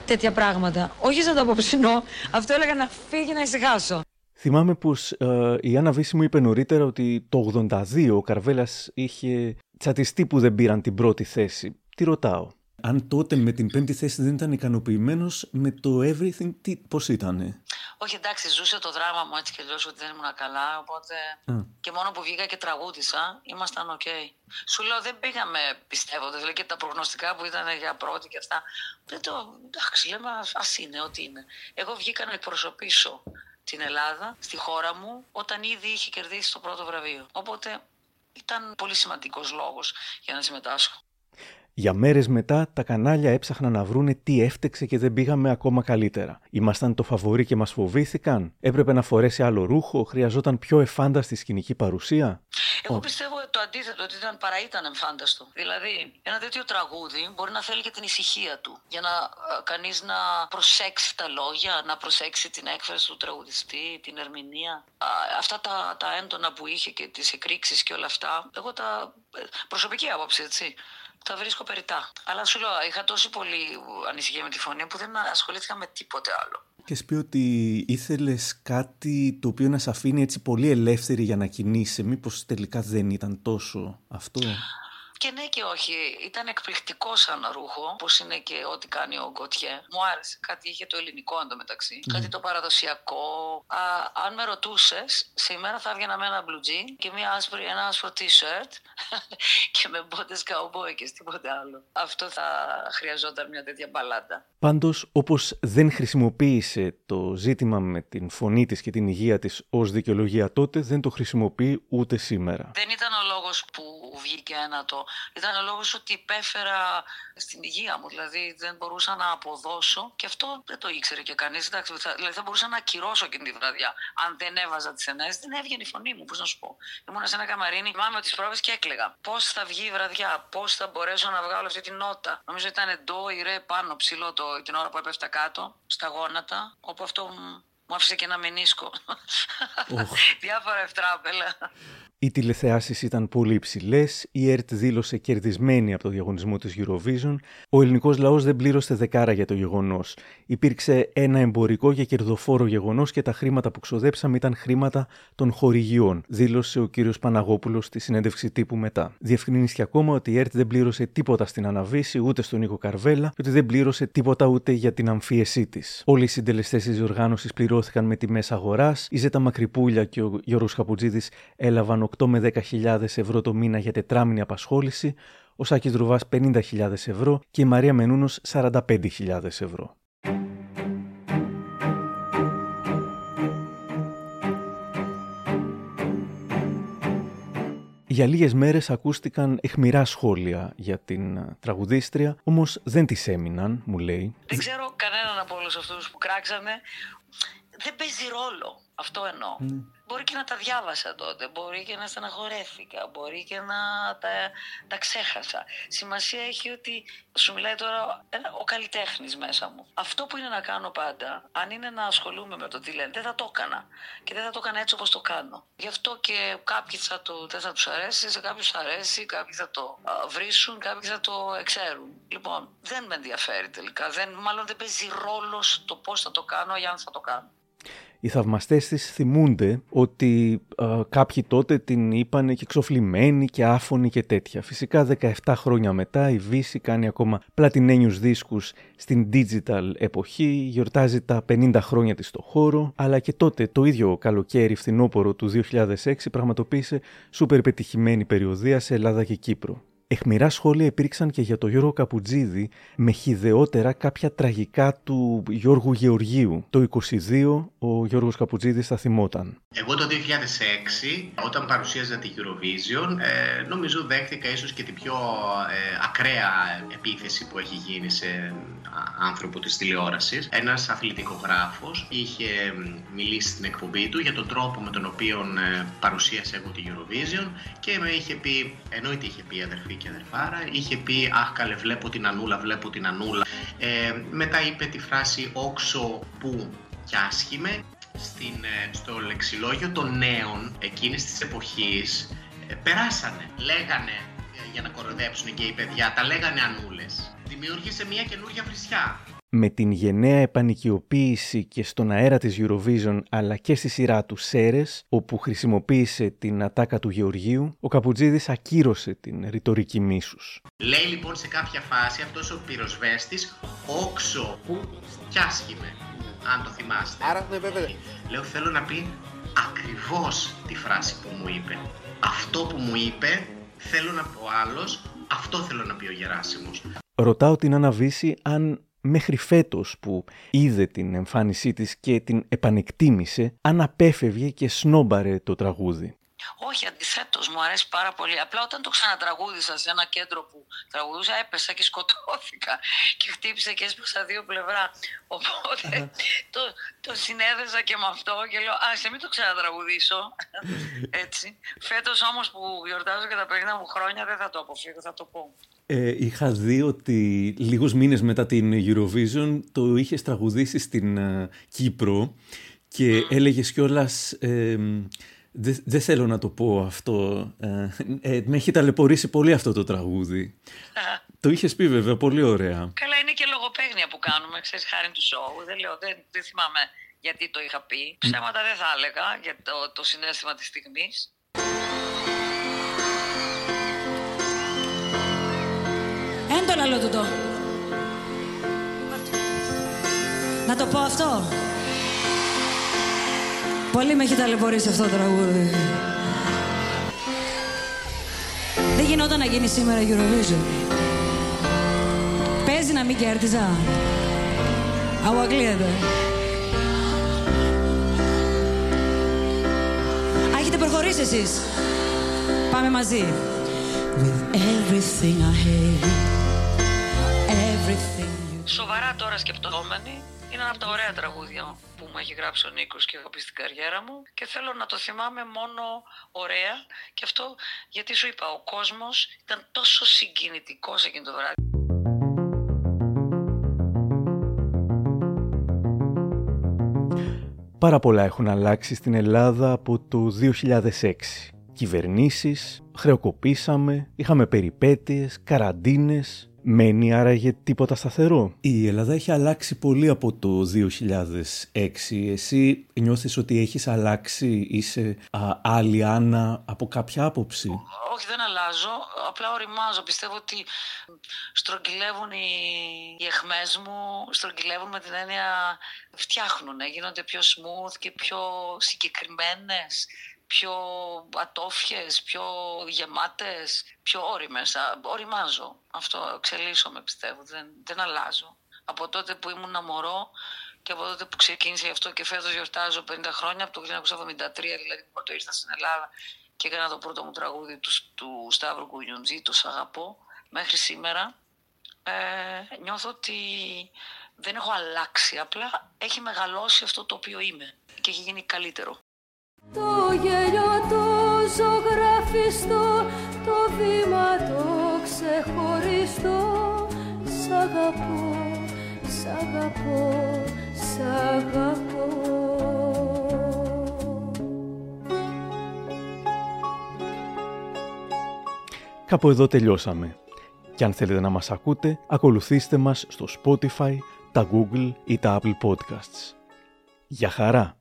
τέτοια πράγματα. Όχι σαν το απόψινό, αυτό έλεγα να φύγει να ησυχάσω. Θυμάμαι πως ε, η Άννα Βίσση μου είπε νωρίτερα ότι το ογδόντα δύο ο Καρβέλας είχε τσατιστεί που δεν πήραν την πρώτη θέση. Τι ρωτάω. Αν τότε με την πέμπτη θέση δεν ήταν ικανοποιημένος με το everything, τι, πώς ήτανε. Όχι, εντάξει, ζούσε το δράμα μου έτσι κι αλλιώς ότι δεν ήμουν καλά, οπότε mm. και μόνο που βγήκα και τραγούδισα, ήμασταν οκ. Okay. Σου λέω δεν πήγαμε πιστεύοντας, δηλαδή και τα προγνωστικά που ήταν για πρώτη και αυτά. Δεν το, εντάξει, λέμε ας είναι, ό,τι είναι. Εγώ βγήκα να εκπροσωπήσω την Ελλάδα, στη χώρα μου, όταν ήδη είχε κερδίσει το πρώτο βραβείο. Οπότε ήταν πολύ σημαντικός λόγος για να συμμετάσχω. Για μέρες μετά, τα κανάλια έψαχναν να βρούνε τι έφτεξε και δεν πήγαμε ακόμα καλύτερα. Ήμασταν το φαβορί και μας φοβήθηκαν. Έπρεπε να φορέσει άλλο ρούχο, χρειαζόταν πιο εφάνταστη σκηνική παρουσία. Εγώ oh. πιστεύω το αντίθετο, ότι ήταν, παρά ήταν εμφάνταστο. Δηλαδή, ένα τέτοιο τραγούδι μπορεί να θέλει και την ησυχία του. Για να ε, κανείς να προσέξει τα λόγια, να προσέξει την έκφραση του τραγουδιστή, την ερμηνεία. Α, αυτά τα, τα έντονα που είχε και τις εκρήξεις και όλα αυτά. Εγώ τα. Προσωπική άποψη, έτσι. Τα βρίσκω περιτά. Αλλά σου λέω, είχα τόσο πολύ ανησυχία με τη φωνή που δεν ασχολήθηκα με τίποτε άλλο. Είχες πει ότι ήθελες κάτι το οποίο να σε αφήνει έτσι πολύ ελεύθερη για να κινείσαι. Μήπως τελικά δεν ήταν τόσο αυτό. Και ναι και όχι. Ήταν εκπληκτικό σαν ρούχο, όπως είναι και ό,τι κάνει ο Γκοτιέ. Μου άρεσε. Κάτι είχε το ελληνικό εντωμεταξύ. Mm. Κάτι το παραδοσιακό. Α, αν με ρωτούσες, σήμερα θα έβγαινα με ένα μπλουτζί και μια άσπρη, ένα άσπρο t-shirt και με μπότες καουμπόι και τίποτε άλλο. Αυτό θα χρειαζόταν μια τέτοια μπαλάντα. Πάντως, όπως δεν χρησιμοποίησε το ζήτημα με την φωνή της και την υγεία της ως δικαιολογία τότε, δεν το χρησιμοποιεί ούτε σήμερα. Δεν ήταν ο λόγος λόγος που βγήκε ένατο. Ήταν ο λόγος ότι υπέφερα στην υγεία μου, δηλαδή δεν μπορούσα να αποδώσω και αυτό δεν το ήξερε και κανείς. Εντάξει, δηλαδή δεν μπορούσα να ακυρώσω εκείνη τη βραδιά. Αν δεν έβαζα τις ενέσεις, δεν έβγαινε η φωνή μου. Πώς να σου πω. Ήμουνα σε ένα καμαρίνι, θυμάμαι τις πρόβες και έκλαιγα. Πώς θα βγει η βραδιά, πώς θα μπορέσω να βγάλω αυτή την νότα. Νομίζω ήταν ντο ή ρε πάνω ψηλό το, την ώρα που έπεφτα κάτω, στα γόνατα, όπου αυτό. Μου άφησε και ένα μενίσκο. Διάφορα ευτράπελα. Οι τηλεθεάσεις ήταν πολύ υψηλές, η ΕΡΤ δήλωσε κερδισμένη από το διαγωνισμό της Eurovision, ο ελληνικός λαός δεν πλήρωσε δεκάρα για το γεγονός. Υπήρξε ένα εμπορικό και κερδοφόρο γεγονός και τα χρήματα που ξοδέψαμε ήταν χρήματα των χορηγιών, δήλωσε ο κύριος Παναγόπουλος στη συνέντευξη τύπου μετά. Διευκρινίστηκε ακόμα ότι η ΕΡΤ δεν πλήρωσε τίποτα στην Άννα Βίσση ούτε στον Νίκο Καρβέλα και ότι δεν πλήρωσε τίποτα ούτε για την αμφίεσή της. Όλοι οι συντελεστές της διοργάνωσης πληρώθηκαν με τιμές αγοράς, η Ζέτα Μακρυπούλια και ο Γιώργος Καπουτζίδης έλαβαν οκτώ με δέκα χιλιάδες ευρώ το μήνα για τετράμινη απασχόληση, ο Σάκης Ρουβάς πενήντα χιλιάδες ευρώ και η Μαρία Μενούνος σαράντα πέντε χιλιάδες ευρώ. Για λίγες μέρες ακούστηκαν αιχμηρά σχόλια για την τραγουδίστρια, όμως δεν τις έμειναν, μου λέει. Δεν ξέρω κανέναν από όλους αυτούς που κράξανε. Δεν παίζει ρόλο, αυτό εννοώ. Mm. Μπορεί και να τα διάβασα τότε, μπορεί και να στεναχωρέθηκα, μπορεί και να τα, τα ξέχασα. Σημασία έχει ότι σου μιλάει τώρα ένα, ο καλλιτέχνης μέσα μου. Αυτό που είναι να κάνω πάντα, αν είναι να ασχολούμαι με το τι λένε, δεν θα το έκανα. Και δεν θα το έκανα έτσι όπως το κάνω. Γι' αυτό και κάποιοι θα το, δεν θα τους αρέσει, σε κάποιους αρέσει, κάποιοι θα το βρίσουν, κάποιοι θα το εξέρουν. Λοιπόν, δεν με ενδιαφέρει τελικά, δεν, μάλλον δεν παίζει ρόλο το πώς θα το κάνω ή αν θα το κάνω. Οι θαυμαστές της θυμούνται ότι α, κάποιοι τότε την είπανε και ξοφλημένη και άφωνη και τέτοια. Φυσικά δεκαεπτά χρόνια μετά η Βίσση κάνει ακόμα πλατινένιους δίσκους στην digital εποχή, γιορτάζει τα πενήντα χρόνια της στο χώρο, αλλά και τότε το ίδιο καλοκαίρι φθινόπορο του δύο χιλιάδες έξι πραγματοποίησε σούπερ πετυχημένη περιοδεία σε Ελλάδα και Κύπρο. Αιχμηρά σχόλια υπήρξαν και για τον Γιώργο Καπουτζίδη, με χυδαιότερα κάποια τραγικά του Γιώργου Γεωργίου. Το είκοσι δύο ο Γιώργος Καπουτζίδης θα θυμόταν. Εγώ το δύο χιλιάδες έξι, όταν παρουσίαζα τη Eurovision, ε, νομίζω δέχτηκα ίσως και την πιο ε, ακραία επίθεση που έχει γίνει σε άνθρωπο της τηλεόρασης. Ένας αθλητικογράφος είχε μιλήσει στην εκπομπή του για τον τρόπο με τον οποίο παρουσίασα εγώ τη Eurovision και με είχε πει, εννοείται είχε πει αδερφή και αδερφάρα, είχε πει «Αχ καλέ, βλέπω την Ανούλα, βλέπω την Ανούλα». Ε, μετά είπε τη φράση «Όξο που κι άσχημε». Στην, στο λεξιλόγιο των νέων εκείνης της εποχής ε, περάσανε, λέγανε ε, για να κοροϊδέψουν και οι παιδιά, τα λέγανε Ανούλες. Δημιούργησε μια καινούργια βρισιά. Με την γενναία επανοικιοποίηση και στον αέρα της Eurovision αλλά και στη σειρά του Σέρες, όπου χρησιμοποίησε την ατάκα του Γεωργίου, ο Καπουτζίδης ακύρωσε την ρητορική μίσους. Λέει λοιπόν σε κάποια φάση αυτός ο πυροσβέστης «Όξο που κι άσχημε». Αν το θυμάστε. Άρα, ναι, βέβαια. Λέω, θέλω να πει ακριβώς τη φράση που μου είπε. Αυτό που μου είπε, θέλω να πω άλλος, αυτό θέλω να πει ο Γεράσιμος. Ρωτάω την Άννα Βίσση αν μέχρι φέτος που είδε την εμφάνισή της και την επανεκτίμησε, αν απέφευγε και σνόμπαρε το τραγούδι. Όχι, αντιθέτως, μου αρέσει πάρα πολύ. Απλά όταν το ξανατραγούδισα σε ένα κέντρο που τραγουδούσα, έπεσα και σκοτώθηκα. Και χτύπησα και έσπασα δύο πλευρά. Οπότε το, το συνέδεσα και με αυτό και λέω: Α, σε μην το ξανατραγουδήσω. Έτσι. Φέτος όμως που γιορτάζω και τα πενήντα μου χρόνια, δεν θα το αποφύγω, θα το πω. Ε, είχα δει ότι λίγους μήνες μετά την Eurovision το είχες τραγουδήσει στην uh, Κύπρο και έλεγες κιόλας. Ε, Δεν δε θέλω να το πω αυτό. Ε, ε, με έχει ταλαιπωρήσει πολύ αυτό το τραγούδι. Το είχες πει βέβαια, πολύ ωραία. Καλά, είναι και λογοπαίγνια που κάνουμε, ξέρεις, χάρη του σόου. Δεν λέω, δεν, δεν θυμάμαι γιατί το είχα πει. Ψέματα δεν θα έλεγα για το, το συναίσθημα της στιγμής. Εν το λαλό τούτο. Να το πω αυτό. Πολύ με έχει ταλαιπωρήσει αυτό το τραγούδι. Δεν γινόταν να γίνει σήμερα Eurovision. Παίζει να μην κέρδιζα. Αγουακλείεται. Α, έχετε προχωρήσει εσείς. πάμε μαζί. Σοβαρά τώρα σκεπτόμενοι, είναι ένα από τα ωραία τραγούδια που μου έχει γράψει ο Νίκος και έχω πει στην καριέρα μου και θέλω να το θυμάμαι μόνο ωραία, και αυτό γιατί σου είπα, ο κόσμος ήταν τόσο συγκινητικός εκείνο το βράδυ. Πάρα πολλά έχουν αλλάξει στην Ελλάδα από το δύο χιλιάδες έξι. Κυβερνήσεις, χρεοκοπήσαμε, είχαμε περιπέτειες, καραντίνες. Μένει άραγε τίποτα σταθερό? Η Ελλάδα έχει αλλάξει πολύ από το δύο χιλιάδες έξι. Εσύ νιώθεις ότι έχεις αλλάξει, είσαι α, άλλη Άννα από κάποια άποψη? Όχι, δεν αλλάζω, απλά οριμάζω. Πιστεύω ότι στρογγυλεύουν οι, οι αιχμές μου, στρογγυλεύουν με την έννοια φτιάχνουν, γίνονται πιο smooth και πιο συγκεκριμένες, πιο ατόφιες, πιο γεμάτες, πιο όριμες. Οριμάζω. Αυτό, εξελίσσομαι, πιστεύω. Δεν, δεν αλλάζω. Από τότε που ήμουν μωρό και από τότε που ξεκίνησε γι' αυτό και φέτος γιορτάζω πενήντα χρόνια, από το χίλια εννιακόσια εβδομήντα τρία, δηλαδή που πρώτο ήρθα στην Ελλάδα και έκανα το πρώτο μου τραγούδι του, του Σταύρου Κουγιουντζή, το «Σ' αγαπώ», μέχρι σήμερα. Ε, νιώθω ότι δεν έχω αλλάξει. Απλά έχει μεγαλώσει αυτό το οποίο είμαι και έχει γίνει καλύτερο. Το γέλιο το ζωγραφιστό, το βήμα το ξεχωριστό. Σ' αγαπώ, σ' αγαπώ, σ' αγαπώ. Κάπου εδώ τελειώσαμε. Και αν θέλετε να μας ακούτε, ακολουθήστε μας στο Spotify, τα Google ή τα Apple Podcasts. Γεια χαρά!